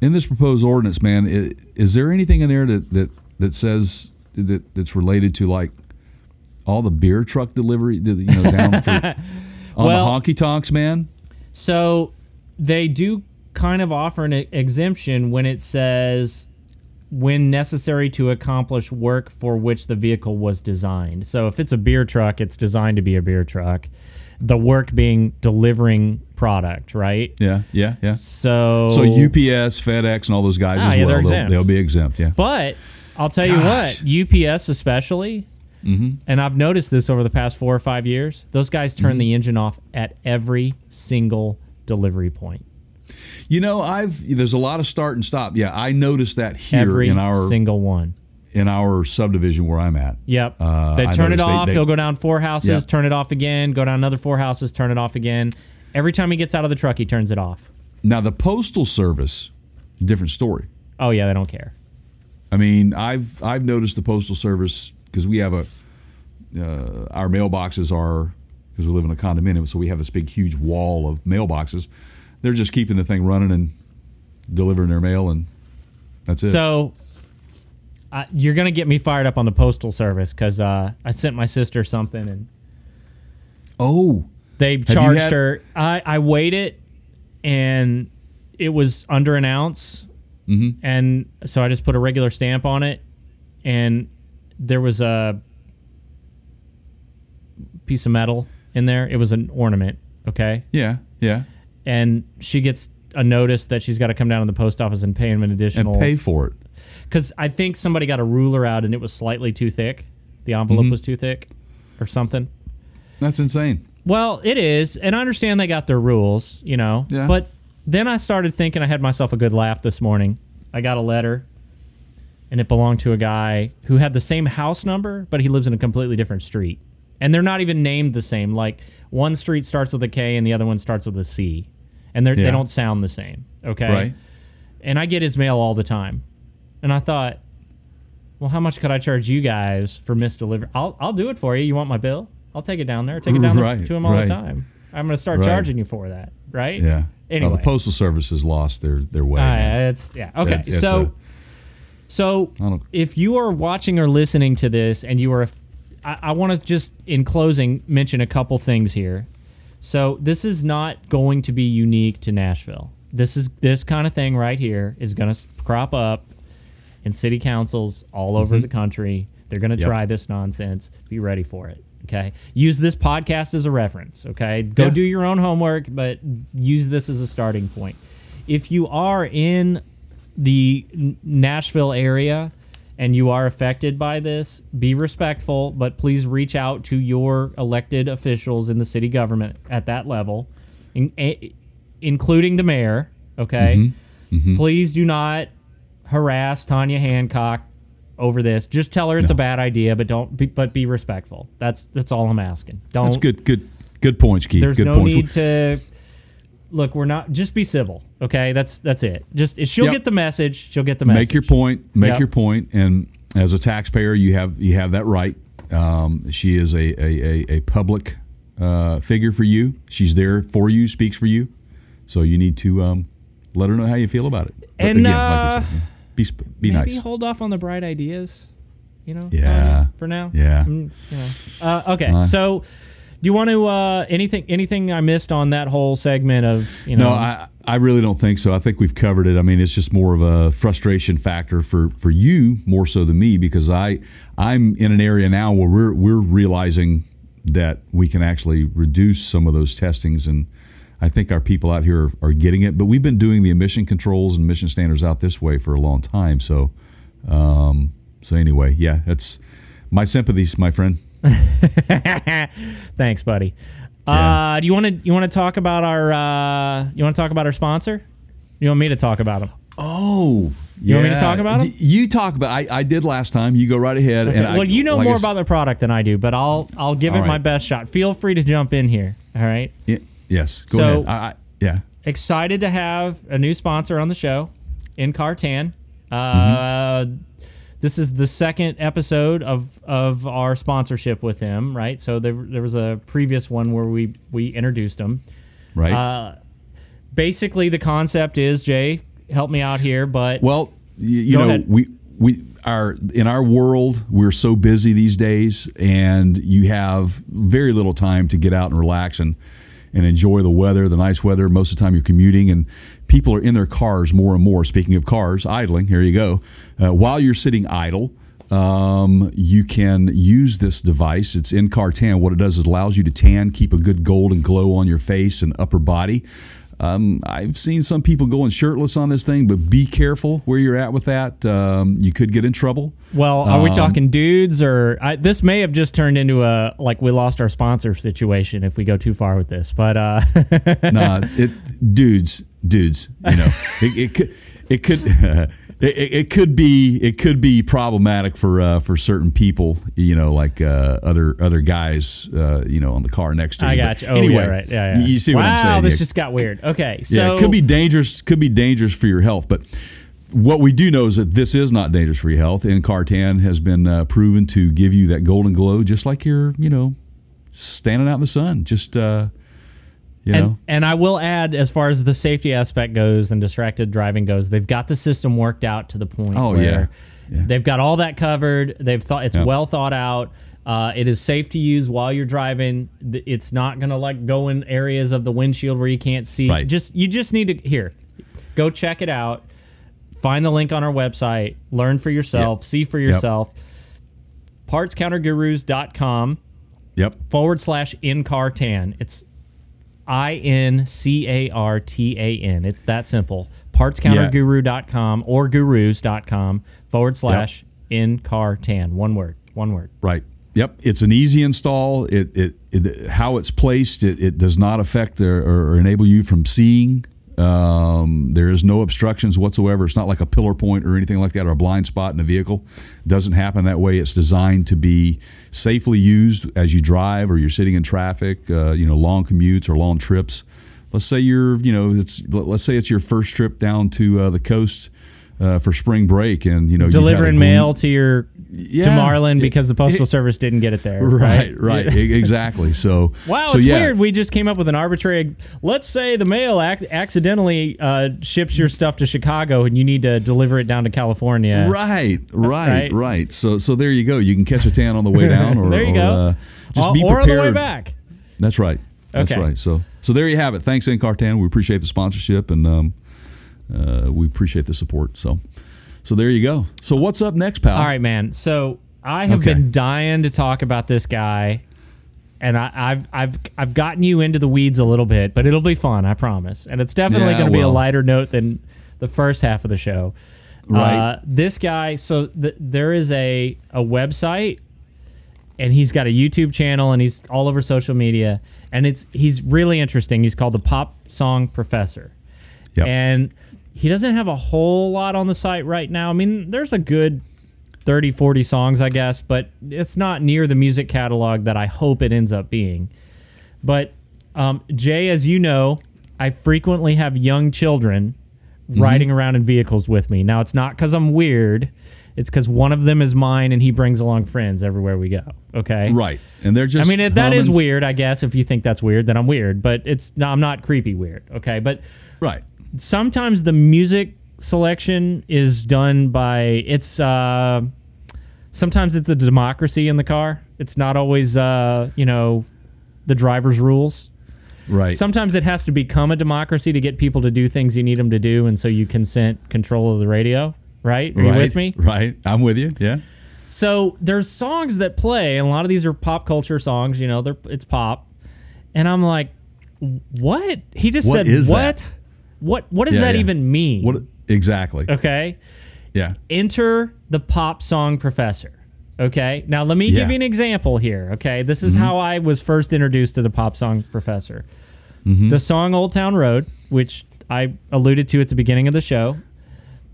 in this proposed ordinance, man, is, is there anything in there that, that, that says... That, that's related to like all the beer truck delivery, you know, down for, on well, the honky tonks, man. So they do kind of offer an exemption when it says when necessary to accomplish work for which the vehicle was designed. So if it's a beer truck, it's designed to be a beer truck. The work being delivering product, right? Yeah, yeah, yeah. So so U P S, FedEx, and all those guys ah, as yeah, well, they'll, they'll be exempt. Yeah, but. I'll tell Gosh. you what, U P S especially, mm-hmm. and I've noticed this over the past four or five years, those guys turn mm-hmm. the engine off at every single delivery point. You know, I've there's a lot of start and stop. Yeah, I noticed that here Every in our single one in our subdivision where I'm at. Yep, uh, they turn it off. They, they, he'll go down four houses, yep. turn it off again. Go down another four houses, turn it off again. Every time he gets out of the truck, he turns it off. Now the postal service, different story. Oh yeah, they don't care. I mean, I've I've noticed the postal service because we have a uh, our mailboxes are because we live in a condominium, so we have this big huge wall of mailboxes. They're just keeping the thing running and delivering their mail, and that's it. So uh, you're going to get me fired up on the Postal Service because uh, I sent my sister something, and oh, they charged had- her. I, I weighed it, and it was under an ounce, mm-hmm. and so I just put a regular stamp on it, and there was a piece of metal in there. It was an ornament, okay? Yeah, yeah. And she gets a notice that she's got to come down to the post office and pay him an additional... And pay for it. Because I think somebody got a ruler out and it was slightly too thick. The envelope mm-hmm. was too thick or something. That's insane. Well, it is. And I understand they got their rules, you know. Yeah. But then I started thinking, I had myself a good laugh this morning. I got a letter and it belonged to a guy who had the same house number, but he lives in a completely different street. And they're not even named the same. Like, one street starts with a K and the other one starts with a C. And yeah. they don't sound the same, okay? Right. And I get his mail all the time. And I thought, well, how much could I charge you guys for misdelivery? I'll I'll do it for you. You want my bill? I'll take it down there. Take it down right, there to him all right. the time. I'm going to start right. charging you for that, right? Yeah. Anyway. Well, the Postal Service has lost their, their way. Uh, it's, yeah, okay. It's, it's so, a, so if you are watching or listening to this and you are... A, I, I want to just, in closing, mention a couple things here. So this is not going to be unique to Nashville. This is this kind of thing right here is going to crop up in city councils all over mm-hmm. the country. They're going to yep. try this nonsense. Be ready for it, okay? Use this podcast as a reference, okay? Go yeah. do your own homework, but use this as a starting point. If you are in the Nashville area and you are affected by this, be respectful, but please reach out to your elected officials in the city government at that level, in, a, including the mayor, okay? Mm-hmm. Mm-hmm. Please do not harass Tanya Hancock over this. Just tell her it's no. a bad idea, but don't. Be, but be respectful. That's that's all I'm asking. Don't. That's good, good, good points, Keith. There's good no points. Need to... Look, we're not... Just be civil, okay? That's that's it. Just She'll yep. get the message. She'll get the message. Make your point. Make yep. your point. And as a taxpayer, you have you have that right. Um, she is a, a, a, a public uh, figure for you. She's there for you, speaks for you. So you need to um, let her know how you feel about it. But and again, uh, like I said, be, be maybe nice. Maybe hold off on the bright ideas, you know? Yeah. Um, for now? Yeah. Mm, you know. uh, okay, uh, so... Do you want to uh, anything? Anything I missed on that whole segment of you know? No, I, I really don't think so. I think we've covered it. I mean, it's just more of a frustration factor for, for you more so than me because I I'm in an area now where we're we're realizing that we can actually reduce some of those testings, and I think our people out here are, are getting it. But we've been doing the emission controls and emission standards out this way for a long time. So, um, so anyway, yeah, that's my sympathies, my friend. Thanks, buddy. Yeah. Uh, do you want to you want to talk about our uh, you want to talk about our sponsor? You want me to talk about him? Oh, you yeah. want me to talk about him? D- you talk about. I, I did last time. You go right ahead. Okay. And well, I, you know like more about the product than I do, but I'll I'll give all it right. my best shot. Feel free to jump in here. All right. Yeah. Yes. Go so, ahead. I, I, yeah. Excited to have a new sponsor on the show, Incartan. Uh, mm-hmm. This is the second episode of, of our sponsorship with him, right? So there, there was a previous one where we, we introduced him. Right. Uh, basically, the concept is, Jay, help me out here, but... Well, you, you know, ahead. we we are in our world, we're so busy these days, and you have very little time to get out and relax and, and enjoy the weather, the nice weather. Most of the time you're commuting, and people are in their cars more and more. Speaking of cars, idling, here you go. Uh, while you're sitting idle, um, you can use this device. It's Incartan. What it does is it allows you to tan, keep a good golden glow on your face and upper body. Um, I've seen some people going shirtless on this thing, but be careful where you're at with that. Um, you could get in trouble. Well, are um, we talking dudes, or I, this may have just turned into a like we lost our sponsor situation if we go too far with this. But uh, nah, it, dudes, dudes, you know, it, it could, it could. It, it could be it could be problematic for uh, for certain people, you know, like uh, other other guys, uh, you know, on the car next to you. I got but you. Oh, anyway, yeah, right. Yeah, yeah. You see wow, what I'm saying? Wow, this yeah. just got weird. Okay, so yeah, it could be dangerous. Could be dangerous for your health. But what we do know is that this is not dangerous for your health. Incartan has been uh, proven to give you that golden glow, just like you're, you know, standing out in the sun. Just. Uh, You know? and, and I will add, as far as the safety aspect goes and distracted driving goes, they've got the system worked out to the point oh, where yeah. Yeah. they've got all that covered. They've thought it's yeah. well thought out. Uh, it is safe to use while you're driving. It's not going to like go in areas of the windshield where you can't see. Right. Just you just need to here, go check it out. Find the link on our website. Learn for yourself. Yep. See for yourself. Yep. Parts Counter Gurus dot com Yep. Forward slash Incartan. It's I N C A R T A N It's that simple. Parts Counter Guru dot com or gurus dot com forward slash Incartan. One word. One word. Right. Yep. It's an easy install. It it, it how it's placed, it, it does not affect or, or enable you from seeing. Um, there is no obstructions whatsoever. It's not like a pillar point or anything like that or a blind spot in a vehicle. It doesn't happen that way. It's designed to be safely used as you drive or you're sitting in traffic, uh, you know, long commutes or long trips. Let's say you're, you know, it's, let's say it's your first trip down to uh, the coast uh, for spring break and, you know, delivering mail to your yeah, to Marlin because the Postal it, Service didn't get it there. Right, right, right exactly. So wow, so it's yeah. weird. We just came up with an arbitrary... Let's say the mail ac- accidentally uh, ships your stuff to Chicago and you need to deliver it down to California. Right, right, right. right. So so there you go. You can catch a tan on the way down or, there you or go. Uh, just uh, be prepared. Or on the way back. That's right. That's okay. right. So so there you have it. Thanks, Incartan. We appreciate the sponsorship and um, uh, we appreciate the support. So... So there you go. So what's up next, pal? All right, man. So I have okay. been dying to talk about this guy, and I, I've I've I've gotten you into the weeds a little bit, but it'll be fun, I promise. And it's definitely yeah, going to well. be a lighter note than the first half of the show. Right. Uh, this guy. So th- there is a a website, and he's got a YouTube channel, and he's all over social media, and it's he's really interesting. He's called the Pop Song Professor, yep. and he doesn't have a whole lot on the site right now. I mean, there's a good thirty, forty songs, I guess, but it's not near the music catalog that I hope it ends up being. But, um, Jay, as you know, I frequently have young children mm-hmm. riding around in vehicles with me. Now, it's not because I'm weird. It's because one of them is mine, and he brings along friends everywhere we go, okay? Right, and they're just... I mean, it, that is weird, I guess. If you think that's weird, then I'm weird, but it's no, I'm not creepy weird, okay? But right. Sometimes the music selection is done by it's uh sometimes it's a democracy in the car. It's not always uh you know the driver's rules. Right. Sometimes it has to become a democracy to get people to do things you need them to do, and so you consent control of the radio. Right? Are right, you with me? Right. I'm with you. Yeah. So there's songs that play, and a lot of these are pop culture songs. You know, they're it's pop, and I'm like, what? He just what said is what? That? What what does yeah, that yeah. even mean? What exactly? Okay. Yeah. Enter the Pop Song Professor. Okay. Now let me yeah. give you an example here. Okay. This is mm-hmm. how I was first introduced to the Pop Song Professor. Mm-hmm. The song Old Town Road, which I alluded to at the beginning of the show.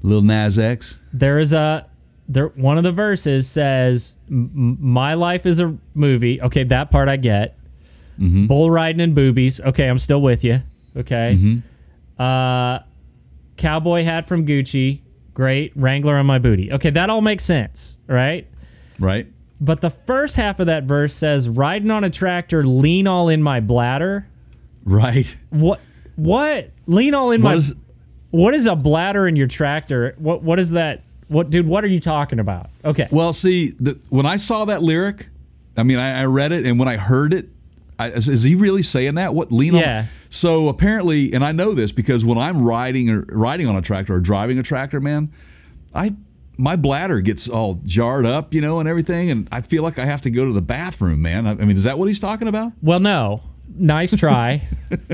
Lil Nas X. There is a there one of the verses says my life is a movie. Okay, that part I get. Mm-hmm. Bull riding and boobies. Okay, I'm still with you. Okay. Mm-hmm. Uh, cowboy hat from Gucci, great. Wrangler on my booty. Okay, that all makes sense, right? Right. But the first half of that verse says, riding on a tractor, lean all in my bladder. Right. What? What? Lean all in what my... Is, what is a bladder in your tractor? What? What is that? What, dude, what are you talking about? Okay. Well, see, the, when I saw that lyric, I mean, I, I read it, and when I heard it, I, is he really saying that? What lean yeah. on? So apparently, and I know this because when I'm riding or riding on a tractor or driving a tractor, man, I my bladder gets all jarred up, you know, and everything, and I feel like I have to go to the bathroom, man. I, I mean, is that what he's talking about? Well, no, Nice try.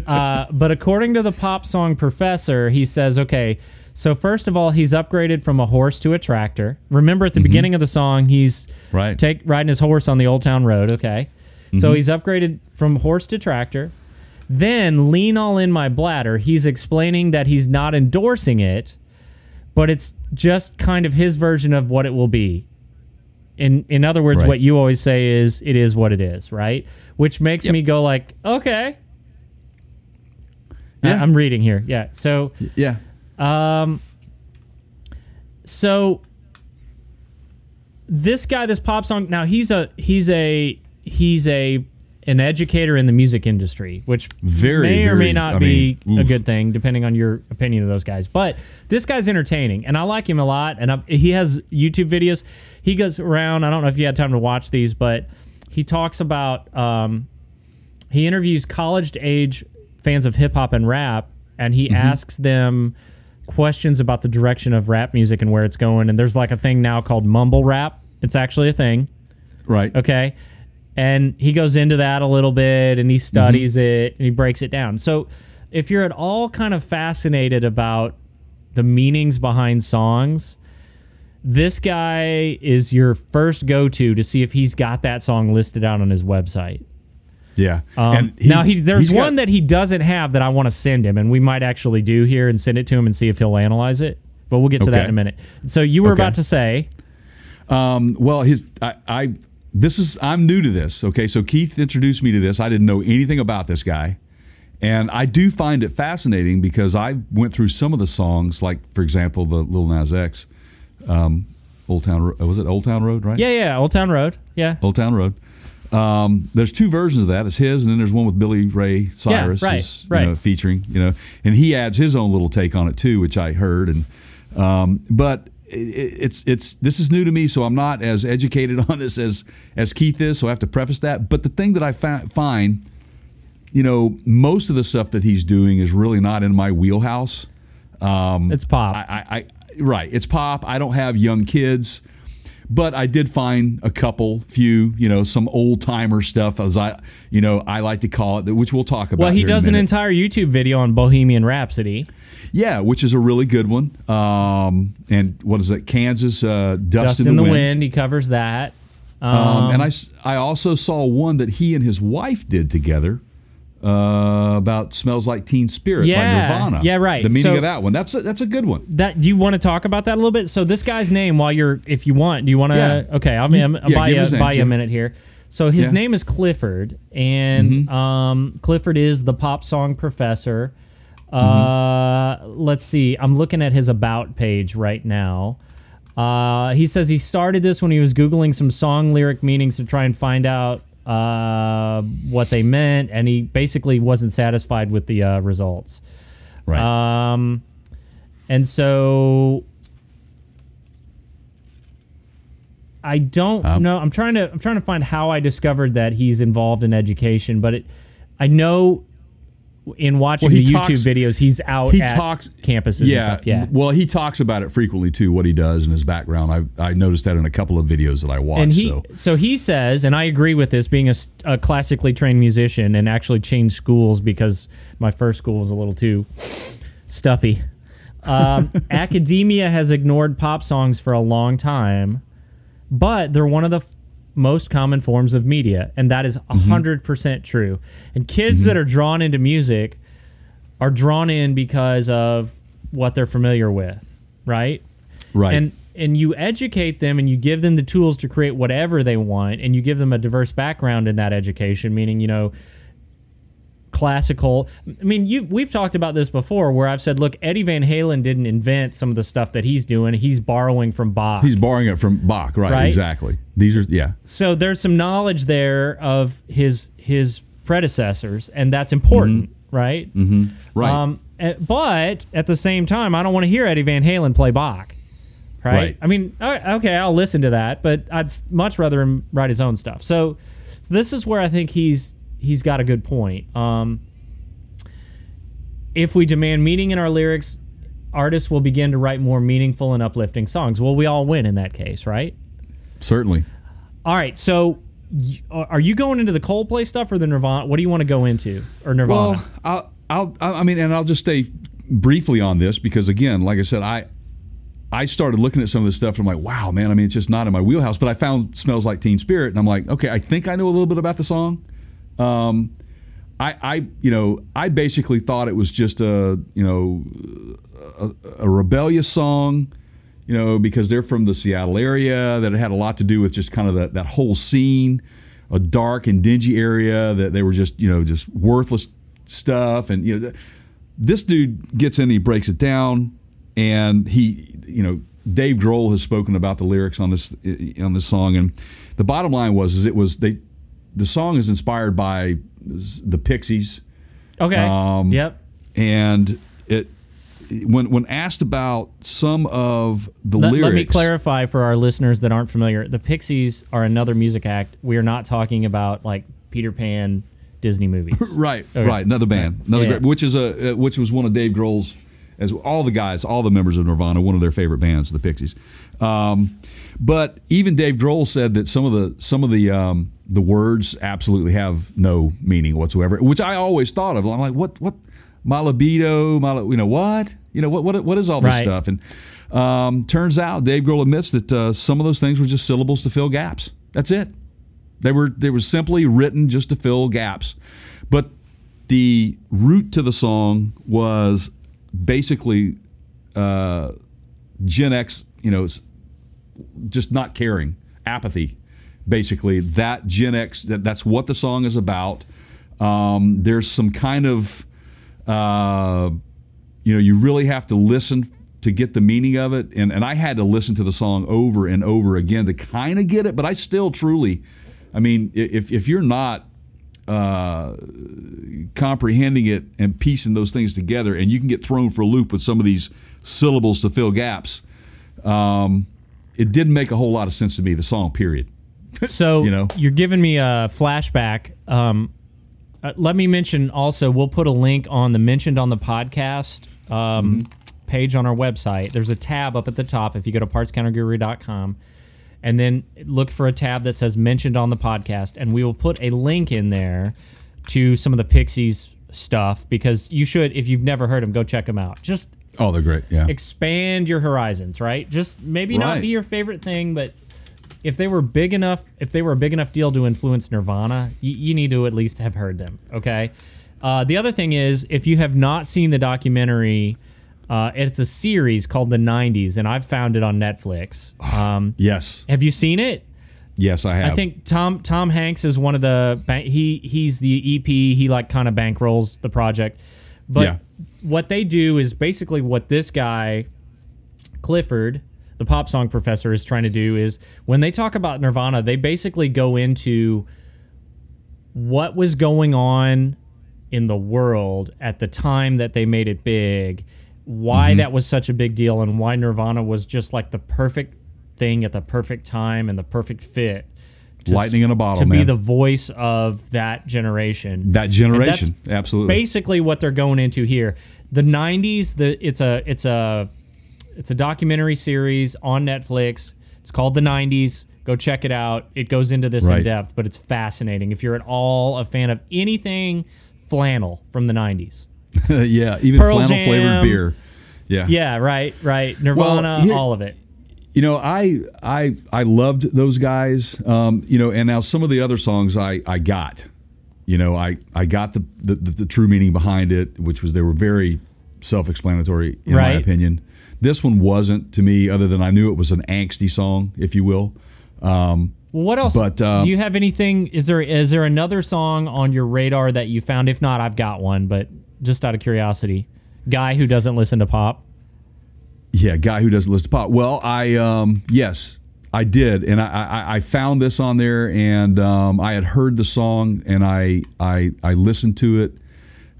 uh, but according to the Pop Song Professor, he says, okay, so first of all, he's upgraded from a horse to a tractor. Remember at the mm-hmm. beginning of the song, he's right. take, riding his horse on the Old Town Road. Okay. Mm-hmm. So he's upgraded from horse to tractor. Then Lean All In My Bladder. He's explaining that he's not endorsing it, but it's just kind of his version of what it will be. In in other words, right. what you always say is, it is what it is, right? Which makes yep. me go like, okay. Yeah. I, I'm reading here. Yeah. So, yeah. Um. So this guy, this pop song, now he's a, he's a, he's a, an educator in the music industry, which very, may or very, may not I be mean, a good thing, depending on your opinion of those guys. But this guy's entertaining, and I like him a lot. And I, he has YouTube videos. He goes around. I don't know if you had time to watch these, but he talks about um, he interviews college-age fans of hip hop and rap, and he mm-hmm. asks them questions about the direction of rap music and where it's going. And there's like a thing now called mumble rap. It's actually a thing, right? Okay. And he goes into that a little bit, and he studies mm-hmm. it, and he breaks it down. So if you're at all kind of fascinated about the meanings behind songs, this guy is your first go-to to see if he's got that song listed out on his website. Yeah. Um, and he's, now, he, there's he's one got, that he doesn't have that I want to send him, and we might actually do here and send it to him and see if he'll analyze it. But we'll get to okay. that in a minute. So you were okay. about to say... Um, well, his I... I This is, I'm new to this, okay? So Keith introduced me to this. I didn't know anything about this guy. And I do find it fascinating because I went through some of the songs, like, for example, the Lil Nas X, um, Old Town, was it Old Town Road, right? Yeah, yeah, Old Town Road, yeah. Old Town Road. Um, there's two versions of that. It's his, and then there's one with Billy Ray Cyrus. Yeah, right, is, right. You know, featuring, you know. And he adds his own little take on it, too, which I heard. And um, but... It's it's this is new to me, so I'm not as educated on this as as Keith is, so I have to preface that. But the thing that I fa- find, you know, most of the stuff that he's doing is really not in my wheelhouse. Um, it's pop, I, I, I, right? It's pop. I don't have young kids, but I did find a couple, few, you know, some old timer stuff, as I, you know, I like to call it, which we'll talk about. Well, he here does in a an entire YouTube video on Bohemian Rhapsody. Yeah, which is a really good one. Um, and what is it? Kansas, uh, Dust, Dust in, in the, the wind. wind. He covers that. Um, um, and I, I also saw one that he and his wife did together uh, about Smells Like Teen Spirit yeah, by Nirvana. Yeah, right. The meaning so, of that one. That's a, that's a good one. That do you want to talk about that a little bit? So this guy's name, while you're, if you want, do you want to? Yeah. Okay, I'll, I'll, I'll yeah, buy, you, name, buy you a minute here. So his yeah. name is Clifford, and mm-hmm. um, Clifford is the Pop Song Professor. Uh, mm-hmm. Let's see. I'm looking at his About page right now. Uh, he says he started this when he was Googling some song lyric meanings to try and find out uh, what they meant, and he basically wasn't satisfied with the uh, results. Right. Um, and so I don't um, know. I'm trying to. I'm trying to find how I discovered that he's involved in education, but it, I know. In watching well, the talks, YouTube videos, he's out he at talks, campuses yeah, and stuff. Yeah. Well, he talks about it frequently, too, what he does and his background. I I noticed that in a couple of videos that I watched. And he, so. so he says, and I agree with this, being a, a classically trained musician and actually changed schools because my first school was a little too stuffy. Um, academia has ignored pop songs for a long time, but they're one of the most common forms of media, and that is one hundred percent mm-hmm. true. And kids mm-hmm. that are drawn into music are drawn in because of what they're familiar with, right? Right. And and you educate them and you give them the tools to create whatever they want, and you give them a diverse background in that education, meaning, you know, classical. I mean, you we've talked about this before where I've said, look, Eddie Van Halen didn't invent some of the stuff that he's doing. He's borrowing from Bach. He's borrowing it from Bach, right? right? Exactly. These are, yeah. So there's some knowledge there of his his predecessors, and that's important, mm-hmm. right? Mm-hmm. Right. Um, but at the same time, I don't want to hear Eddie Van Halen play Bach, right? right. I mean, okay, I'll listen to that, but I'd much rather him write his own stuff. So this is where I think he's He's got a good point. Um, if we demand meaning in our lyrics, artists will begin to write more meaningful and uplifting songs. Well, we all win in that case, right? Certainly. All right. So are you going into the Coldplay stuff or the Nirvana? What do you want to go into or Nirvana? Well, I'll, I'll, I mean, and I'll just stay briefly on this because, again, like I said, I I started looking at some of this stuff and I'm like, wow, man, I mean, it's just not in my wheelhouse. But I found Smells Like Teen Spirit and I'm like, okay, I think I know a little bit about the song. Um, I, I, you know, I basically thought it was just a, you know, a, a rebellious song, you know, because they're from the Seattle area, that it had a lot to do with just kind of that, that whole scene, a dark and dingy area, that they were just, you know, just worthless stuff. And, you know, this dude gets in, he breaks it down, and he, you know, Dave Grohl has spoken about the lyrics on this, on this song. And the bottom line was, is it was, they, the song is inspired by the Pixies. Okay. Um, yep. And it, When when asked about some of the let, lyrics... Let me clarify for our listeners that aren't familiar. The Pixies are another music act. We are not talking about, like, Peter Pan Disney movies. right, okay. right. Another band. Right. Another yeah. great, which is a uh, which was one of Dave Grohl's... as all the guys, all the members of Nirvana, one of their favorite bands, the Pixies. Um, but even Dave Grohl said that some of the some of the um, the words absolutely have no meaning whatsoever, which I always thought of. I'm like, what... what? My libido, my, you know, what? You know, what, what, what is all this right. stuff? And um, turns out Dave Grohl admits that uh, some of those things were just syllables to fill gaps. That's it. They were, they were simply written just to fill gaps. But the root to the song was basically uh, Gen X, you know, just not caring, apathy, basically. That Gen X, that, that's what the song is about. Um, there's some kind of... Uh, you know, you really have to listen to get the meaning of it. And, and I had to listen to the song over and over again to kind of get it. But I still truly, I mean, if if you're not uh, comprehending it and piecing those things together, and you can get thrown for a loop with some of these syllables to fill gaps, um, it didn't make a whole lot of sense to me, the song, period. So you know? You're giving me a flashback. Um Uh, let me mention also, we'll put a link on the Mentioned on the Podcast um, mm-hmm. page on our website. There's a tab up at the top if you go to Parts Counter Guru dot com, and then look for a tab that says Mentioned on the Podcast, and we will put a link in there to some of the Pixies stuff, because you should, if you've never heard them, go check them out. Just oh, they're great. Yeah, expand your horizons, right? Just maybe right. not be your favorite thing, but... If they were big enough, if they were a big enough deal to influence Nirvana, you, you need to at least have heard them. Okay. Uh, the other thing is, if you have not seen the documentary, uh, it's a series called The nineties, and I've found it on Netflix. Um, yes. Have you seen it? Yes, I have. I think Tom Tom Hanks is one of the ban- he he's the E P. He like kind of bankrolls the project. But yeah. what they do is basically what this guy Clifford, the Pop Song Professor, is trying to do is when they talk about Nirvana, they basically go into what was going on in the world at the time that they made it big, why mm-hmm. that was such a big deal, and why Nirvana was just like the perfect thing at the perfect time and the perfect fit. To, Lightning in a bottle, to man. Be the voice of that generation. That generation, that's absolutely. Basically what they're going into here. The nineties, the it's a it's a... It's a documentary series on Netflix. It's called The nineties. Go check it out. It goes into this right. in depth, but it's fascinating. If you're at all a fan of anything flannel from the nineties. yeah, even Pearl flannel Jam, flavored beer. Yeah. Yeah, right, right. Nirvana, well, here, all of it. You know, I I I loved those guys. Um, you know, and now some of the other songs I, I got. You know, I, I got the, the, the, the true meaning behind it, which was they were very self-explanatory in right. my opinion. This one wasn't to me, other than I knew it was an angsty song, if you will. Um, what else? But, uh, do you have anything? Is there is there another song on your radar that you found? If not, I've got one, but just out of curiosity. Guy who doesn't listen to pop? Yeah, guy who doesn't listen to pop. Well, I um, yes, I did. And I, I, I found this on there, and um, I had heard the song, and I, I, I listened to it.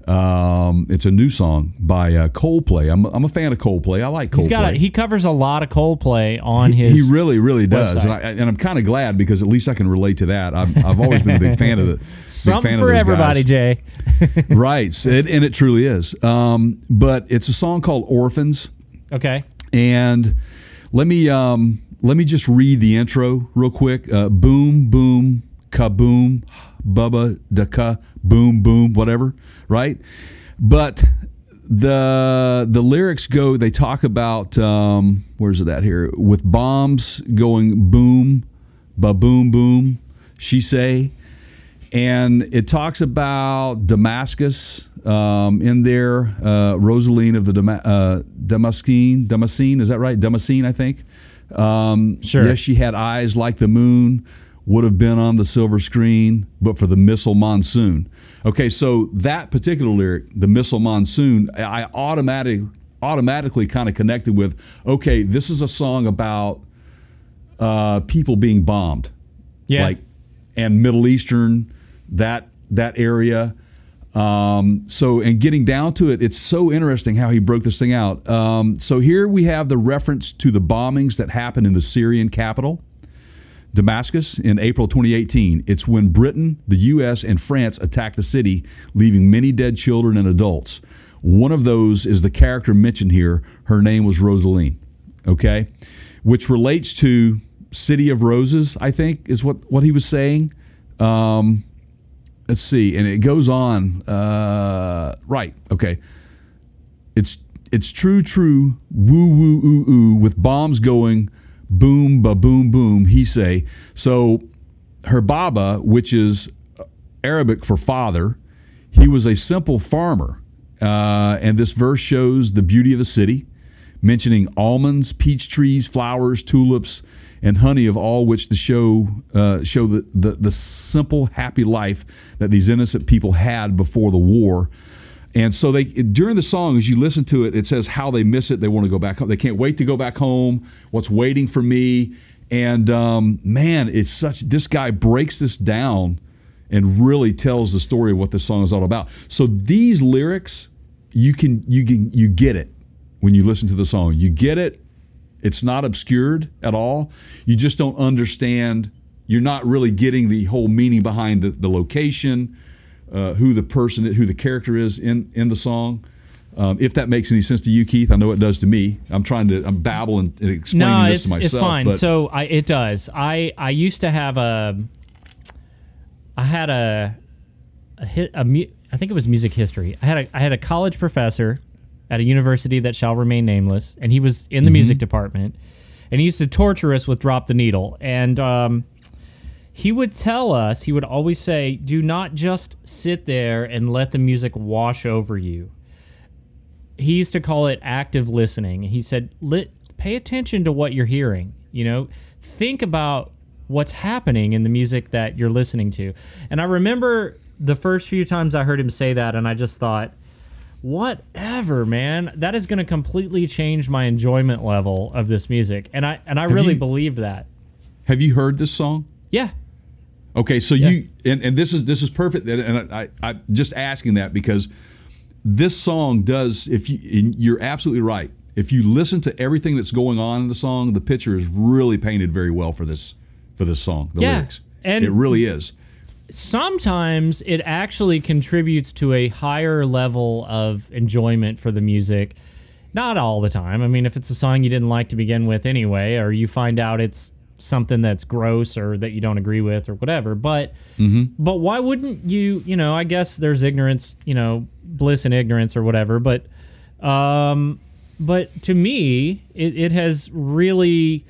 Um, it's a new song by uh, Coldplay. I'm I'm a fan of Coldplay. I like Coldplay. He's got a, he covers a lot of Coldplay on he, his. He really, really does, website. and I and I'm kind of glad because at least I can relate to that. I've I've always been a big fan of the. Something fan for of everybody, guys. Jay. right, it, and it truly is. Um, but it's a song called "Orphans." Okay. And let me um let me just read the intro real quick. Uh, boom, boom. kaboom, bubba daka, boom, boom, whatever, right? But the the lyrics go, they talk about, um, where's it at here? With bombs going boom, ba-boom, boom, she say. And it talks about Damascus um, in there, uh, Rosaline of the Dama- uh, Damascene, Damascene, is that right? Damascene, I think. Um, sure. Yes, she had eyes like the moon, would have been on the silver screen, but for the missile monsoon. Okay, so that particular lyric, the missile monsoon, I automatic, automatically kind of connected with, okay, this is a song about uh, people being bombed. Yeah. Like, and Middle Eastern, that that area. Um, so, and getting down to it, it's so interesting how he broke this thing out. Um, so here we have the reference to the bombings that happened in the Syrian capital, Damascus, in April twenty eighteen. It's when Britain, the U S, and France attacked the city, leaving many dead children and adults. One of those is the character mentioned here. Her name was Rosaline, okay? Which relates to City of Roses, I think, is what, what he was saying. Um... Let's see, and it goes on. Uh, right, okay. It's it's true, true, woo, woo, oo, oo, with bombs going boom, ba, boom, boom, he say. So her baba, which is Arabic for father, he was a simple farmer. Uh, and this verse shows the beauty of the city, mentioning almonds, peach trees, flowers, tulips, and honey, of all which to show uh, show the, the, the simple, happy life that these innocent people had before the war. And so they during the song, as you listen to it, it says how they miss it. They want to go back home. They can't wait to go back home. What's waiting for me? And, um, man, it's such this guy breaks this down and really tells the story of what this song is all about. So these lyrics, you can you can you get it when you listen to the song. You get it. It's not obscured at all. You just don't understand. You're not really getting the whole meaning behind the, the location, uh, who the person, who the character is in, in the song. Um, if that makes any sense to you, Keith, I know it does to me. I'm trying to I'm babble and, and explaining no, this to myself. No, it's fine. But so I, it does. I, I used to have a. I had a, a, hit, a mu, I think it was music history. I had a I had a college professor at a university that shall remain nameless, and he was in the mm-hmm. music department, and he used to torture us with Drop the Needle. And um, he would tell us, he would always say, do not just sit there and let the music wash over you. He used to call it active listening. He said, Lit, pay attention to what you're hearing. You know, think about what's happening in the music that you're listening to. And I remember the first few times I heard him say that, and I just thought, whatever, man. That is going to completely change my enjoyment level of this music, and I and I have really you, believed that. Have you heard this song? Yeah. Okay, so yeah. you and, and this is this is perfect, and I, I I'm just asking that because this song does. If you you're absolutely right. If you listen to everything that's going on in the song, the picture is really painted very well for this for this song. The yeah, lyrics, and it really is. Sometimes it actually contributes to a higher level of enjoyment for the music. Not all the time. I mean, if it's a song you didn't like to begin with anyway, or you find out it's something that's gross or that you don't agree with or whatever. But mm-hmm. but why wouldn't you, you know, I guess there's ignorance, you know, bliss in ignorance or whatever. But, um, but to me, it, it has really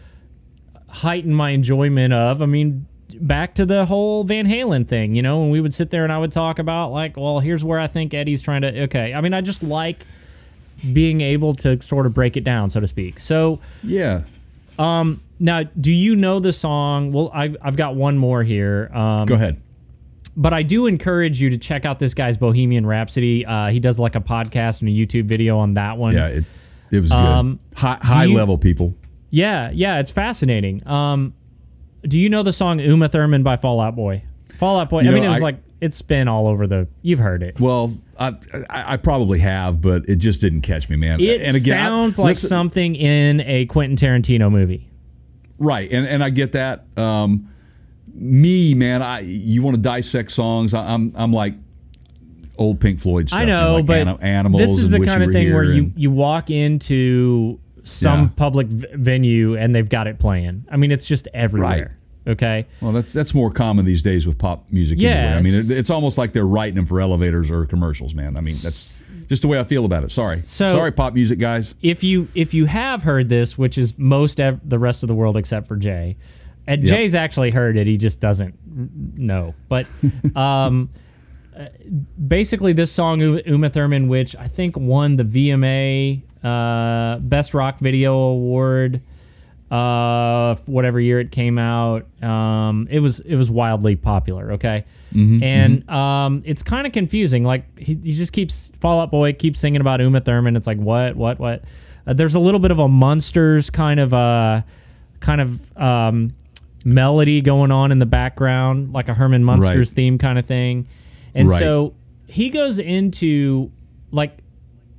heightened my enjoyment of, I mean, back to the whole Van Halen thing, you know, and we would sit there and I would talk about like, well, here's where I think Eddie's trying to, okay. I mean, I just like being able to sort of break it down, so to speak. So yeah. Um, now, do you know the song? Well, I, I've got one more here. Um, Go ahead. But I do encourage you to check out this guy's Bohemian Rhapsody. Uh, he does like a podcast and a YouTube video on that one. Yeah, it, it was um, good. High, high you, level people. Yeah, yeah, it's fascinating. Um, Do you know the song Uma Thurman by Fallout Boy? Fallout Boy. You I know, mean, it was I, like, it's been all over the, you've heard it. Well, I, I, I probably have, but it just didn't catch me, man. It and again, sounds I, like listen, something in a Quentin Tarantino movie. Right. And and I get that. Um, me, man, I you want to dissect songs. I, I'm I'm like old Pink Floyd stuff. I know, like but animals this is the kind of thing where and, you, you walk into some yeah. public v- venue and they've got it playing. I mean, it's just everywhere. Right. Okay. Well, that's that's more common these days with pop music. Yeah. Anyway. I mean, it, it's almost like they're writing them for elevators or commercials, man. I mean, that's just the way I feel about it. Sorry. So, Sorry, pop music guys. If you if you have heard this, which is most ev- the rest of the world except for Jay, and yep. Jay's actually heard it, he just doesn't know. But um, basically, this song, Uma Thurman, which I think won the V M A uh, Best Rock Video Award. Uh, whatever year it came out, um, it was it was wildly popular. Okay, mm-hmm, and mm-hmm. Um, it's kind of confusing. Like he, he just keeps Fallout Boy keeps singing about Uma Thurman. It's like what what what. Uh, there's a little bit of a Munsters kind of uh kind of um, melody going on in the background, like a Herman Munsters right. theme kind of thing. And right. so he goes into like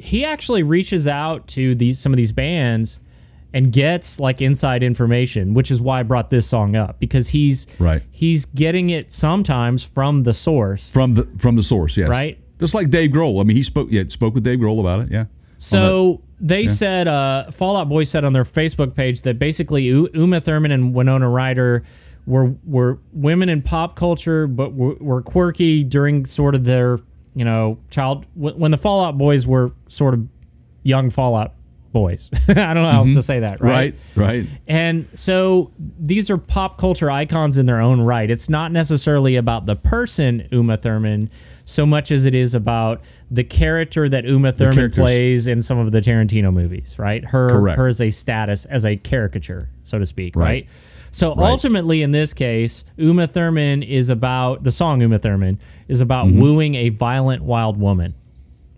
he actually reaches out to these some of these bands. And gets like inside information, which is why I brought this song up because he's right. he's getting it sometimes from the source. From the from the source, yes. Right, just like Dave Grohl. I mean, he spoke yeah spoke with Dave Grohl about it. Yeah. So that, they yeah. said uh, Fallout Boy said on their Facebook page that basically U- Uma Thurman and Winona Ryder were were women in pop culture, but were, were quirky during sort of their you know child w- when the Fallout Boys were sort of young Fallout. Boys. I don't know how mm-hmm. else to say that, right? Right, right. And so these are pop culture icons in their own right. It's not necessarily about the person Uma Thurman so much as it is about the character that Uma Thurman plays in some of the Tarantino movies, right? Her Correct. her as a status, as a caricature, so to speak, right? right? So right. ultimately in this case, Uma Thurman is about, the song Uma Thurman is about mm-hmm. wooing a violent wild woman.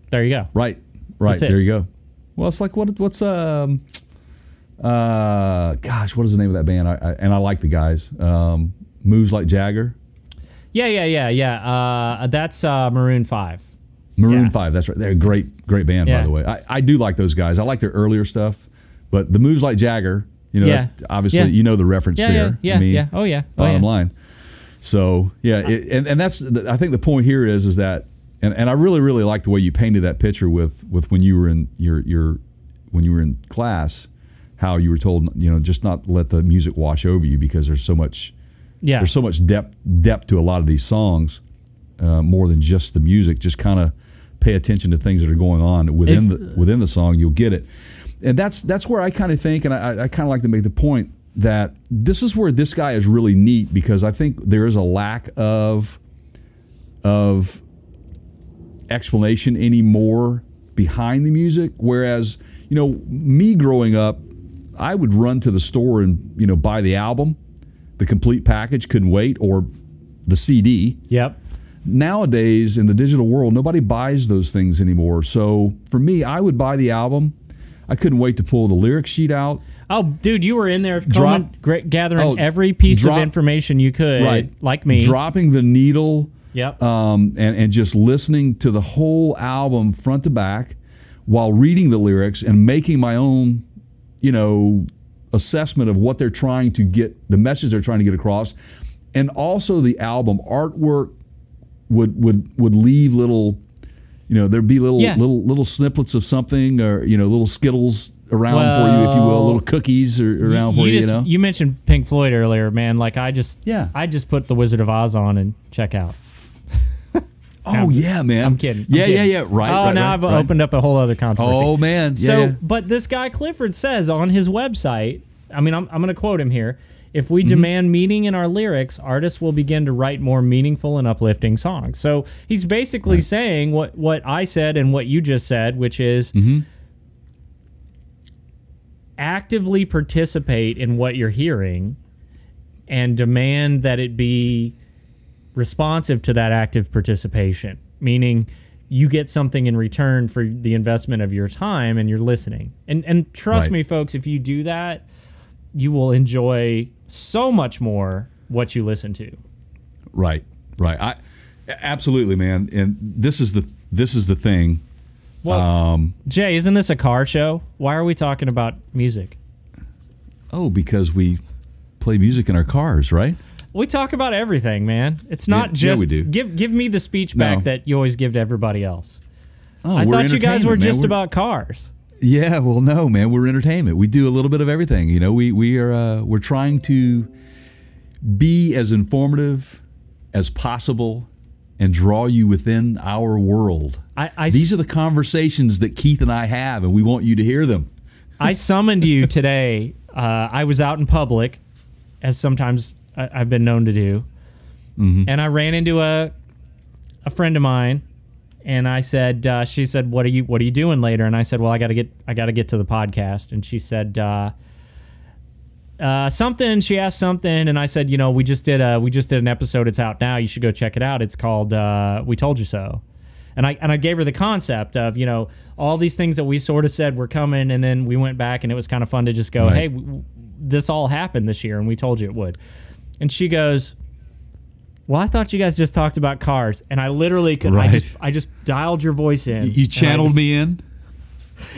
There you go. Right, right, there you go. Well, it's like what what's um uh gosh what is the name of that band? I, I, and I like the guys. Um, Moves Like Jagger. Yeah, yeah, yeah, yeah. Uh, that's uh, Maroon Five. Maroon yeah. Five. That's right. They're a great, great band yeah. by the way. I, I do like those guys. I like their earlier stuff, but the Moves Like Jagger. You know, yeah. obviously yeah. you know the reference yeah, there. Yeah, yeah, I mean, yeah. Oh yeah. Oh, bottom yeah. line. So yeah, it, and and that's I think the point here is is that. And and I really really like the way you painted that picture with, with when you were in your your when you were in class, how you were told you know just not let the music wash over you because there's so much yeah there's so much depth depth to a lot of these songs, uh, more than just the music. Just kind of pay attention to things that are going on within if, the within the song. You'll get it, and that's that's where I kind of think, and I I kind of like to make the point that this is where this guy is really neat because I think there is a lack of of explanation anymore behind the music, whereas you know me growing up I would run to the store and you know buy the album, the complete package, couldn't wait, or the C D. Yep. Nowadays in the digital world nobody buys those things anymore, so for me I would buy the album, I couldn't wait to pull the lyric sheet out. Oh, dude, you were in there drop, comment, gathering oh, every piece drop, of information you could, right, like me. Dropping the needle. Yep. Um, and, and just listening to the whole album front to back while reading the lyrics and making my own, you know, assessment of what they're trying to get, the message they're trying to get across. And also the album artwork would would, would leave little, you know, there'd be little, yeah. little little snippets of something or, you know, little Skittles around well, for you, if you will, little cookies or, around you, you for you, just, you know. You mentioned Pink Floyd earlier, man. Like I just, yeah. I just put The Wizard of Oz on and check out. Oh yeah, man! I'm kidding. I'm yeah, kidding. yeah, yeah. Right. Oh, right, now right, I've right. opened up a whole other controversy. Oh man. Yeah, so, yeah. But this guy Clifford says on his website, I mean, I'm I'm going to quote him here: "If we mm-hmm. demand meaning in our lyrics, artists will begin to write more meaningful and uplifting songs." So he's basically right. saying what what I said and what you just said, which is mm-hmm. actively participate in what you're hearing, and demand that it be responsive to that active participation, meaning you get something in return for the investment of your time and you're listening. And and trust right. me, folks, if you do that, you will enjoy so much more what you listen to. Right, right. I absolutely, man. And this is the this is the thing. Well, um, Jay, isn't this a car show? Why are we talking about music? Oh, because we play music in our cars, right? We talk about everything, man. It's not yeah, just yeah, we do. give give me the speech back no. that you always give to everybody else. Oh, I thought you guys were man. just we're, about cars. Yeah, well, no, man, we're entertainment. We do a little bit of everything. You know, we we are uh, we're trying to be as informative as possible and draw you within our world. I, I, These are the conversations that Keith and I have, and we want you to hear them. I summoned you today. Uh, I was out in public, as sometimes I've been known to do, mm-hmm. and I ran into a a friend of mine, and I said, uh, she said, "What are you What are you doing later?" And I said, "Well, I got to get I got to get to the podcast." And she said, uh, uh, "Something." She asked something, and I said, "You know, we just did a we just did an episode. It's out now. You should go check it out. It's called uh, We Told You So." And I and I gave her the concept of, you know, all these things that we sort of said were coming, and then we went back, and it was kind of fun to just go, right. hey, w- this all happened this year, and we told you it would. And she goes, well, I thought you guys just talked about cars. And I literally could, right. I just I just dialed your voice in. You channeled just, me in?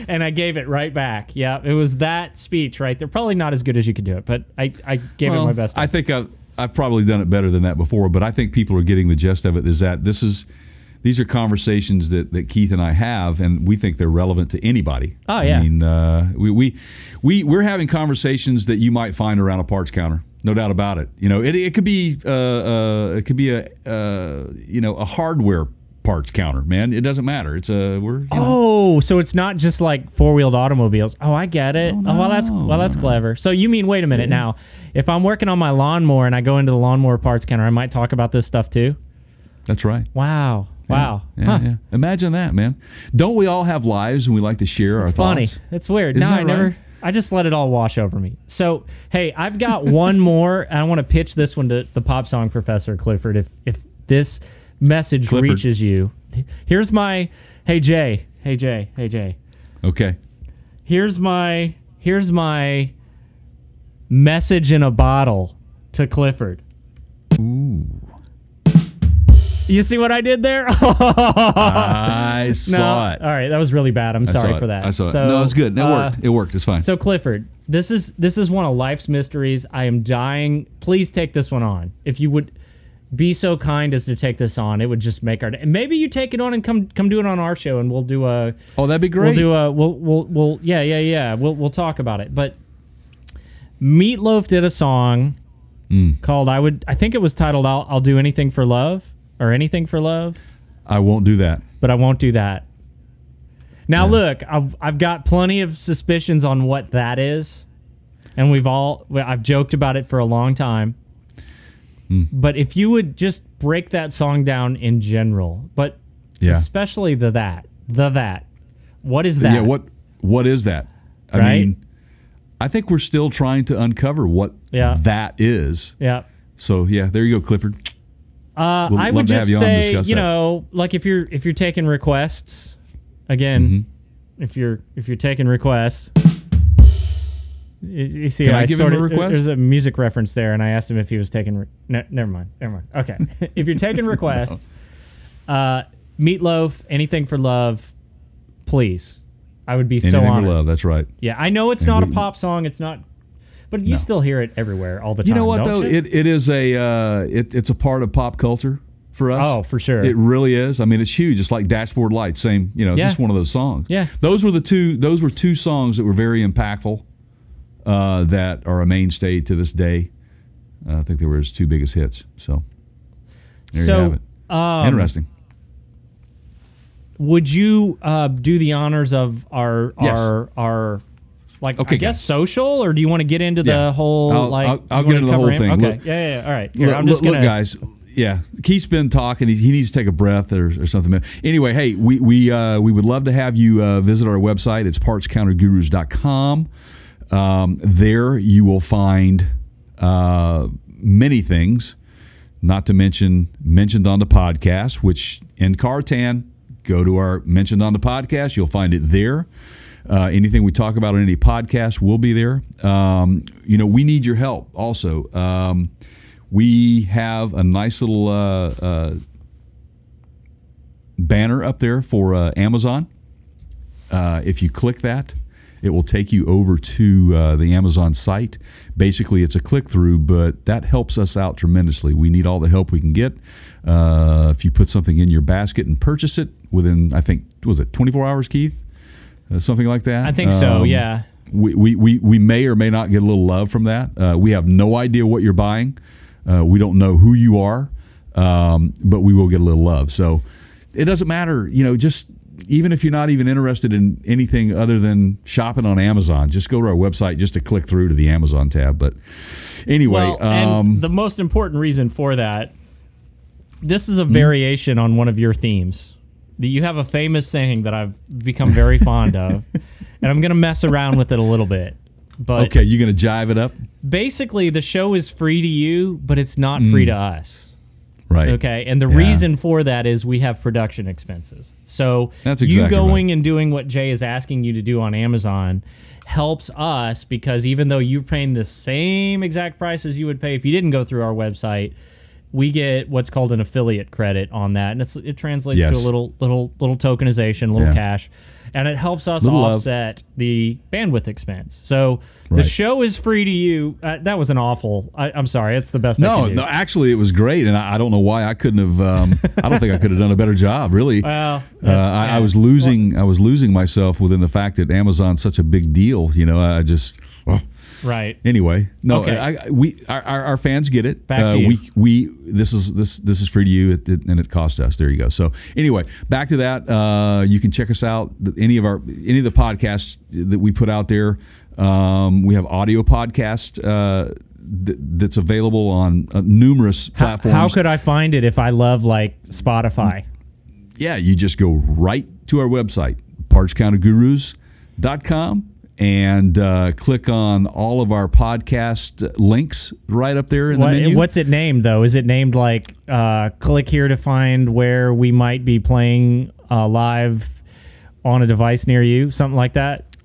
And I gave it right back. Yeah, it was that speech right there. Probably not as good as you could do it, but I, I gave well, it my best. I think I've, I've probably done it better than that before, but I think people are getting the gist of it is that this is... These are conversations that, that Keith and I have, and we think they're relevant to anybody. Oh, yeah. I mean, uh, we, we, we, we're having conversations that you might find around a parts counter, no doubt about it. You know, it, it could be, uh, uh, it could be a, uh, you know, a hardware parts counter, man. It doesn't matter. It's a, we're, you know. Oh, so it's not just like four-wheeled automobiles. Oh, I get it. Oh, no. oh well, that's, well, that's clever. So you mean, wait a minute yeah. now, if I'm working on my lawnmower and I go into the lawnmower parts counter, I might talk about this stuff too? That's right. Wow. Wow. Yeah, huh. yeah. Imagine that, man. Don't we all have lives and we like to share it's our funny. thoughts? It's funny. It's weird. Isn't no, I right? never I just let it all wash over me. So, hey, I've got one more, and I want to pitch this one to the Pop Song Professor Clifford if if this message Clifford. reaches you. Here's my Hey Jay. Hey Jay. Hey Jay. Okay. Here's my here's my message in a bottle to Clifford. Ooh. You see what I did there? I no. saw it. All right, that was really bad. I'm I sorry for that. I saw it. So, no, it's good. It uh, worked. It worked. It's fine. So Clifford, this is this is one of life's mysteries. I am dying. Please take this one on. If you would be so kind as to take this on, it would just make our day. Maybe you take it on and come come do it on our show, and we'll do a. Oh, that'd be great. We'll do a. We'll we'll we'll yeah yeah yeah. We'll we'll talk about it. But Meatloaf did a song mm. called I would. I think it was titled I'll I'll Do Anything for Love. Or anything for love. I won't do that. But I won't do that. Now, yeah. look, I've I've got plenty of suspicions on what that is, and we've all I've joked about it for a long time. Mm. But if you would just break that song down in general, but yeah. especially the that the that, what is that? Yeah, what what is that? I right? mean, I think we're still trying to uncover what yeah. that is. Yeah. So yeah, there you go, Clifford. Uh, we'll I would just you say, you know, that. like if you're if you're taking requests, again, mm-hmm. if you're if you're taking requests, you, you see, Can I, I give sort him a of, request? There's a music reference there, and I asked him if he was taking. Re- no, never mind, never mind. Okay, if you're taking requests, no. uh, Meatloaf, anything for love, please. I would be anything so honored. For love, that's right. Yeah, I know it's and not we, a pop song. It's not. But you no. still hear it everywhere all the time. You know what though? You? It it is a uh, it it's a part of pop culture for us. Oh, for sure. It really is. I mean, it's huge. It's like Dashboard Lights. Same, you know, yeah. just one of those songs. Yeah. Those were the two. Those were two songs that were very impactful. Uh, that are a mainstay to this day. Uh, I think they were his two biggest hits. So there so, you have it. Um, Interesting. Would you uh, do the honors of our yes. our our? Like, okay, I guess guys. social, or do you want to get into the yeah. whole, I'll, like... I'll, I'll get into the whole thing. Okay, look, yeah, yeah, yeah, all right. Here, look, I'm just look, gonna... look, guys, yeah, Keith's been talking. He, he needs to take a breath or, or something. Anyway, hey, we we uh, we would love to have you uh, visit our website. It's Parts Counter Gurus dot com. Um, there you will find uh, many things, not to mention mentioned on the podcast, which in Incartan, go to our mentioned on the podcast. You'll find it there. Uh, anything we talk about on any podcast will be there. Um, you know, we need your help also. Um, we have a nice little uh, uh, banner up there for uh, Amazon. Uh, if you click that, it will take you over to uh, the Amazon site. Basically, it's a click-through, but that helps us out tremendously. We need all the help we can get. Uh, if you put something in your basket and purchase it within, I think, was it twenty-four hours, Keith? Uh, something like that. I think so, um, yeah. We, we we we may or may not get a little love from that. Uh, we have no idea what you're buying. Uh, we don't know who you are, um, but we will get a little love. So it doesn't matter, you know, just even if you're not even interested in anything other than shopping on Amazon, just go to our website just to click through to the Amazon tab. But anyway. Well, um, and the most important reason for that, this is a variation mm-hmm. on one of your themes. You have a famous saying that I've become very fond of, and I'm going to mess around with it a little bit. But okay, you're going to jive it up? Basically, the show is free to you, but it's not mm. free to us. Right. Okay, and the yeah. reason for that is we have production expenses. So That's exactly you going right. and doing what Jay is asking you to do on Amazon helps us, because even though you're paying the same exact price as you would pay if you didn't go through our website, we get what's called an affiliate credit on that, and it's, it translates yes. to a little little little tokenization, a little yeah. cash, and it helps us little offset love. the bandwidth expense. So right. the show is free to you. Uh, that was an awful. I, I'm sorry. It's the best. No, I can do. no. Actually, it was great, and I, I don't know why I couldn't have. Um, I don't think I could have done a better job. Really, well, uh, I, I was losing. Well, I was losing myself within the fact that Amazon's such a big deal. You know, I just. Well, Right. Anyway, no, okay. I, I, we our, our fans get it. Back uh, to you. We we this is this this is free to you, it, it, and it costs us. There you go. So anyway, back to that. Uh, you can check us out. Any of our any of the podcasts that we put out there. Um, we have audio podcast uh, th- that's available on uh, numerous platforms. How, how could I find it if I love like Spotify? Yeah, you just go right to our website, Parts Counter Gurus dot com. And uh, click on all of our podcast links right up there in what, the menu. What's it named, though? Is it named like uh, click here to find where we might be playing uh, live on a device near you? Something like that?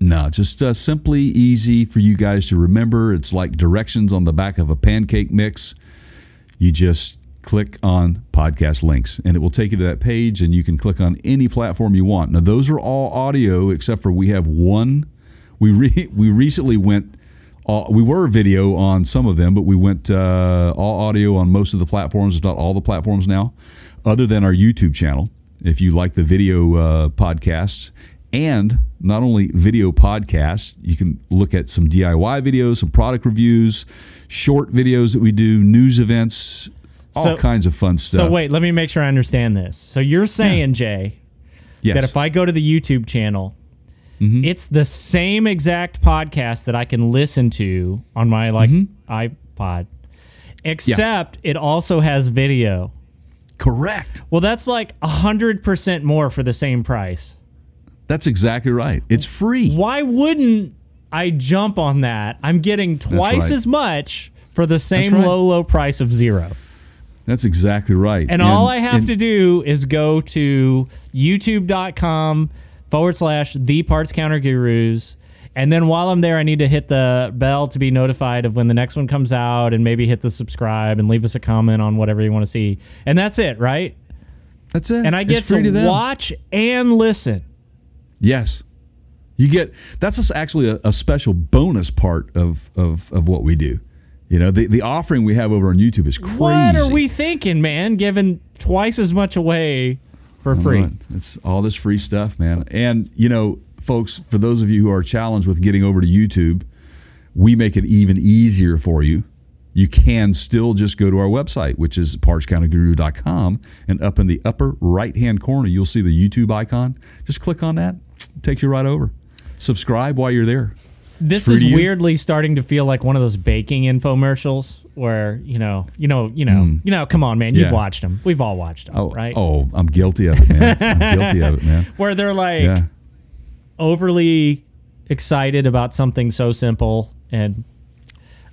No, just uh, simply easy for you guys to remember. It's like directions on the back of a pancake mix. You just click on podcast links, and it will take you to that page, and you can click on any platform you want. Now, those are all audio, except for we have one. We re- we recently went, uh, we were video on some of them, but we went uh, all audio on most of the platforms, if not all the platforms now, other than our YouTube channel. If you like the video uh, podcasts, and not only video podcasts, you can look at some D I Y videos, some product reviews, short videos that we do, news events, all so, kinds of fun stuff. So wait, let me make sure I understand this. So you're saying, yeah. Jay, yes. that if I go to the YouTube channel, mm-hmm. it's the same exact podcast that I can listen to on my like mm-hmm. iPod, except yeah. it also has video. Correct. Well, that's like one hundred percent more for the same price. That's exactly right. It's free. Why wouldn't I jump on that? I'm getting twice right. as much for the same right. low, low price of zero. That's exactly right. And, and all I have and, to do is go to youtube.com forward slash the Parts Counter Gurus. And then while I'm there, I need to hit the bell to be notified of when the next one comes out, and maybe hit the subscribe and leave us a comment on whatever you want to see. And that's it, right? That's it. And I get to, to watch and listen. Yes. You get, that's just actually a, a special bonus part of, of, of what we do. You know, the, the offering we have over on YouTube is crazy. What are we thinking, man? Giving twice as much away for all free. Right. It's all this free stuff, man. And, you know, folks, for those of you who are challenged with getting over to YouTube, we make it even easier for you. You can still just go to our website, which is Parts Counter Guru dot com, and up in the upper right-hand corner, you'll see the YouTube icon. Just click on that. It takes you right over. Subscribe while you're there. This is weirdly starting to feel like one of those baking infomercials where, you know, you know, you know, mm. you know, come on, man, you've yeah. watched them. We've all watched them, oh, right? Oh, I'm guilty of it, man. I'm guilty of it, man. Where they're like yeah. overly excited about something so simple. And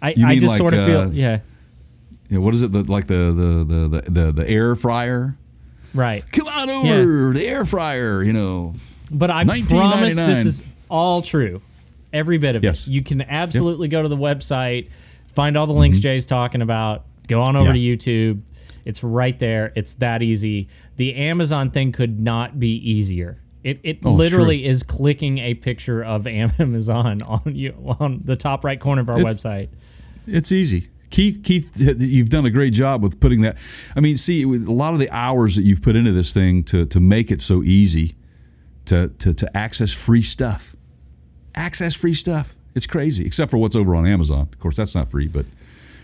I, I just like, sort of uh, feel, yeah. yeah. What is it? The, like the, the, the, the, the air fryer? Right. Come on over, yeah. the air fryer, you know. But I promise this is all true. Every bit of yes. it. You can absolutely yep. go to the website, find all the links mm-hmm. Jay's talking about, go on over yeah. to YouTube. It's right there. It's that easy. The Amazon thing could not be easier. It it oh, literally is clicking a picture of Amazon on you on the top right corner of our it's, website. It's easy. Keith, Keith, you've done a great job with putting that. I mean, see, a lot of the hours that you've put into this thing to, to make it so easy to, to, to access free stuff. Access free stuff. It's crazy, except for what's over on Amazon. Of course, that's not free, but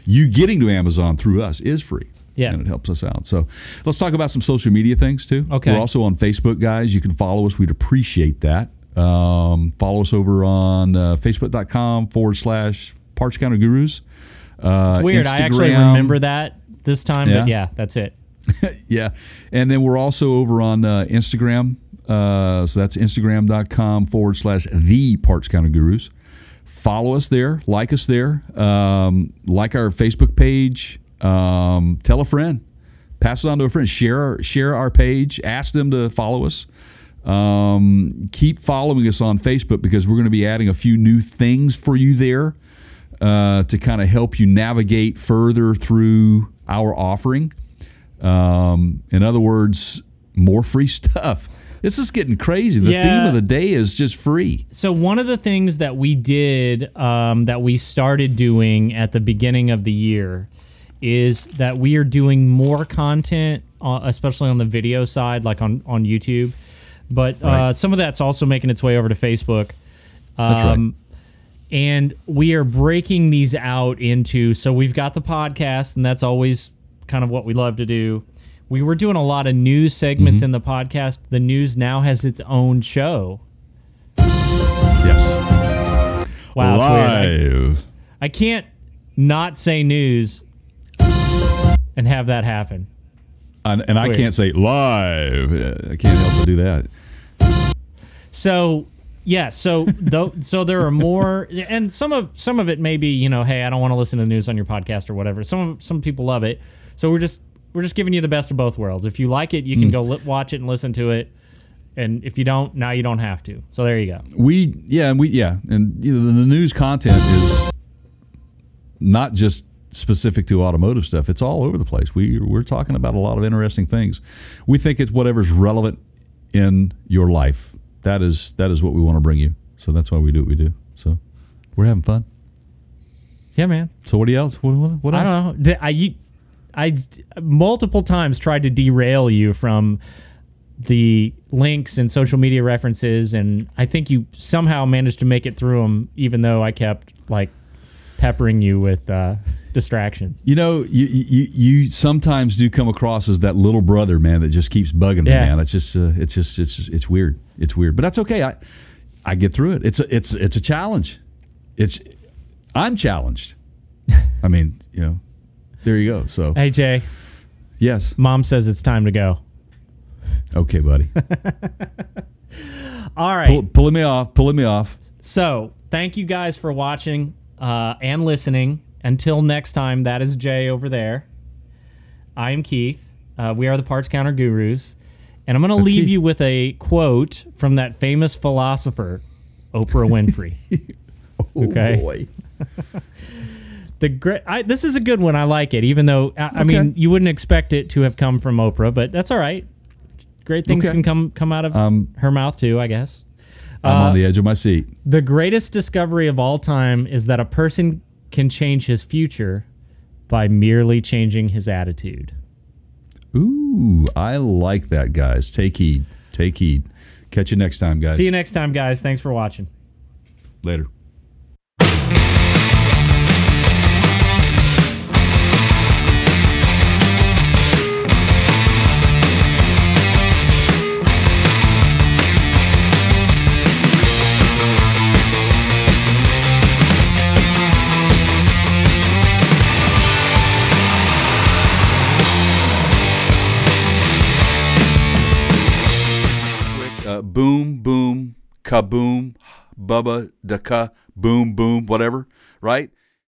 you getting to Amazon through us is free. Yeah. And it helps us out. So let's talk about some social media things, too. Okay. We're also on Facebook, guys. You can follow us. We'd appreciate that. Um, follow us over on uh, Facebook.com forward slash PartsCounterGurus. Uh, it's weird. Instagram. I actually remember that this time, yeah. but yeah, that's it. Yeah. And then we're also over on uh, Instagram. Uh, so that's Instagram.com forward slash the PartsCounterGurus. Follow us there. Like us there. Um, like our Facebook page. Um, tell a friend, pass it on to a friend, share our, share our page, ask them to follow us. Um, keep following us on Facebook because we're going to be adding a few new things for you there uh, to kind of help you navigate further through our offering. Um, in other words, more free stuff. This is getting crazy. The yeah. theme of the day is just free. So one of the things that we did um, that we started doing at the beginning of the year is that we are doing more content, uh, especially on the video side, like on, on YouTube. But uh, right. some of that's also making its way over to Facebook. Um, that's right. And we are breaking these out into... So we've got the podcast, and that's always kind of what we love to do. We were doing a lot of news segments mm-hmm. in the podcast. The news now has its own show. Yes. Wow, live. It's weird. I, I can't not say news... and have that happen. And, and I can't say live. I can't help but do that. So, yeah. So, though, so there are more, and some of some of it may be, you know, hey, I don't want to listen to the news on your podcast or whatever. Some of, some people love it. So we're just we're just giving you the best of both worlds. If you like it, you can mm. go li- watch it and listen to it. And if you don't, now you don't have to. So there you go. We yeah and we yeah and you know, the news content is not just specific to automotive stuff. It's all over the place. We, we're talking about a lot of interesting things. We think it's whatever's relevant in your life. That is that is what we want to bring you. So that's why we do what we do. So we're having fun. Yeah, man. So what do you else? What, what, what else? I don't know. I, I multiple times tried to derail you from the links and social media references, and I think you somehow managed to make it through them, even though I kept, like, peppering you with... Uh, distractions. You know, you, you you sometimes do come across as that little brother, man, that just keeps bugging yeah. me, man. It's just, uh, it's just, it's just, it's weird. It's weird, but that's okay. I, I get through it. It's a, it's, it's a challenge. It's, I'm challenged. I mean, you know, there you go. So, hey, Jay. Yes. Mom says it's time to go. Okay, buddy. All right. Pull, pulling me off. Pulling me off. So, thank you guys for watching uh, and listening. Until next time, that is Jay over there. I am Keith. Uh, we are the Parts Counter Gurus. And I'm going to leave Keith. you with a quote from that famous philosopher, Oprah Winfrey. oh, okay? boy. the great, I, this is a good one. I like it, even though, I, okay. I mean, you wouldn't expect it to have come from Oprah, but that's all right. Great things okay. can come, come out of um, her mouth, too, I guess. I'm uh, on the edge of my seat. The greatest discovery of all time is that a person... can change his future by merely changing his attitude. Ooh, I like that, guys. Take heed. Take heed. Catch you next time, guys. See you next time, guys. Thanks for watching. Later. Boom, boom, kaboom, bubba, da ka, boom, boom, whatever, right?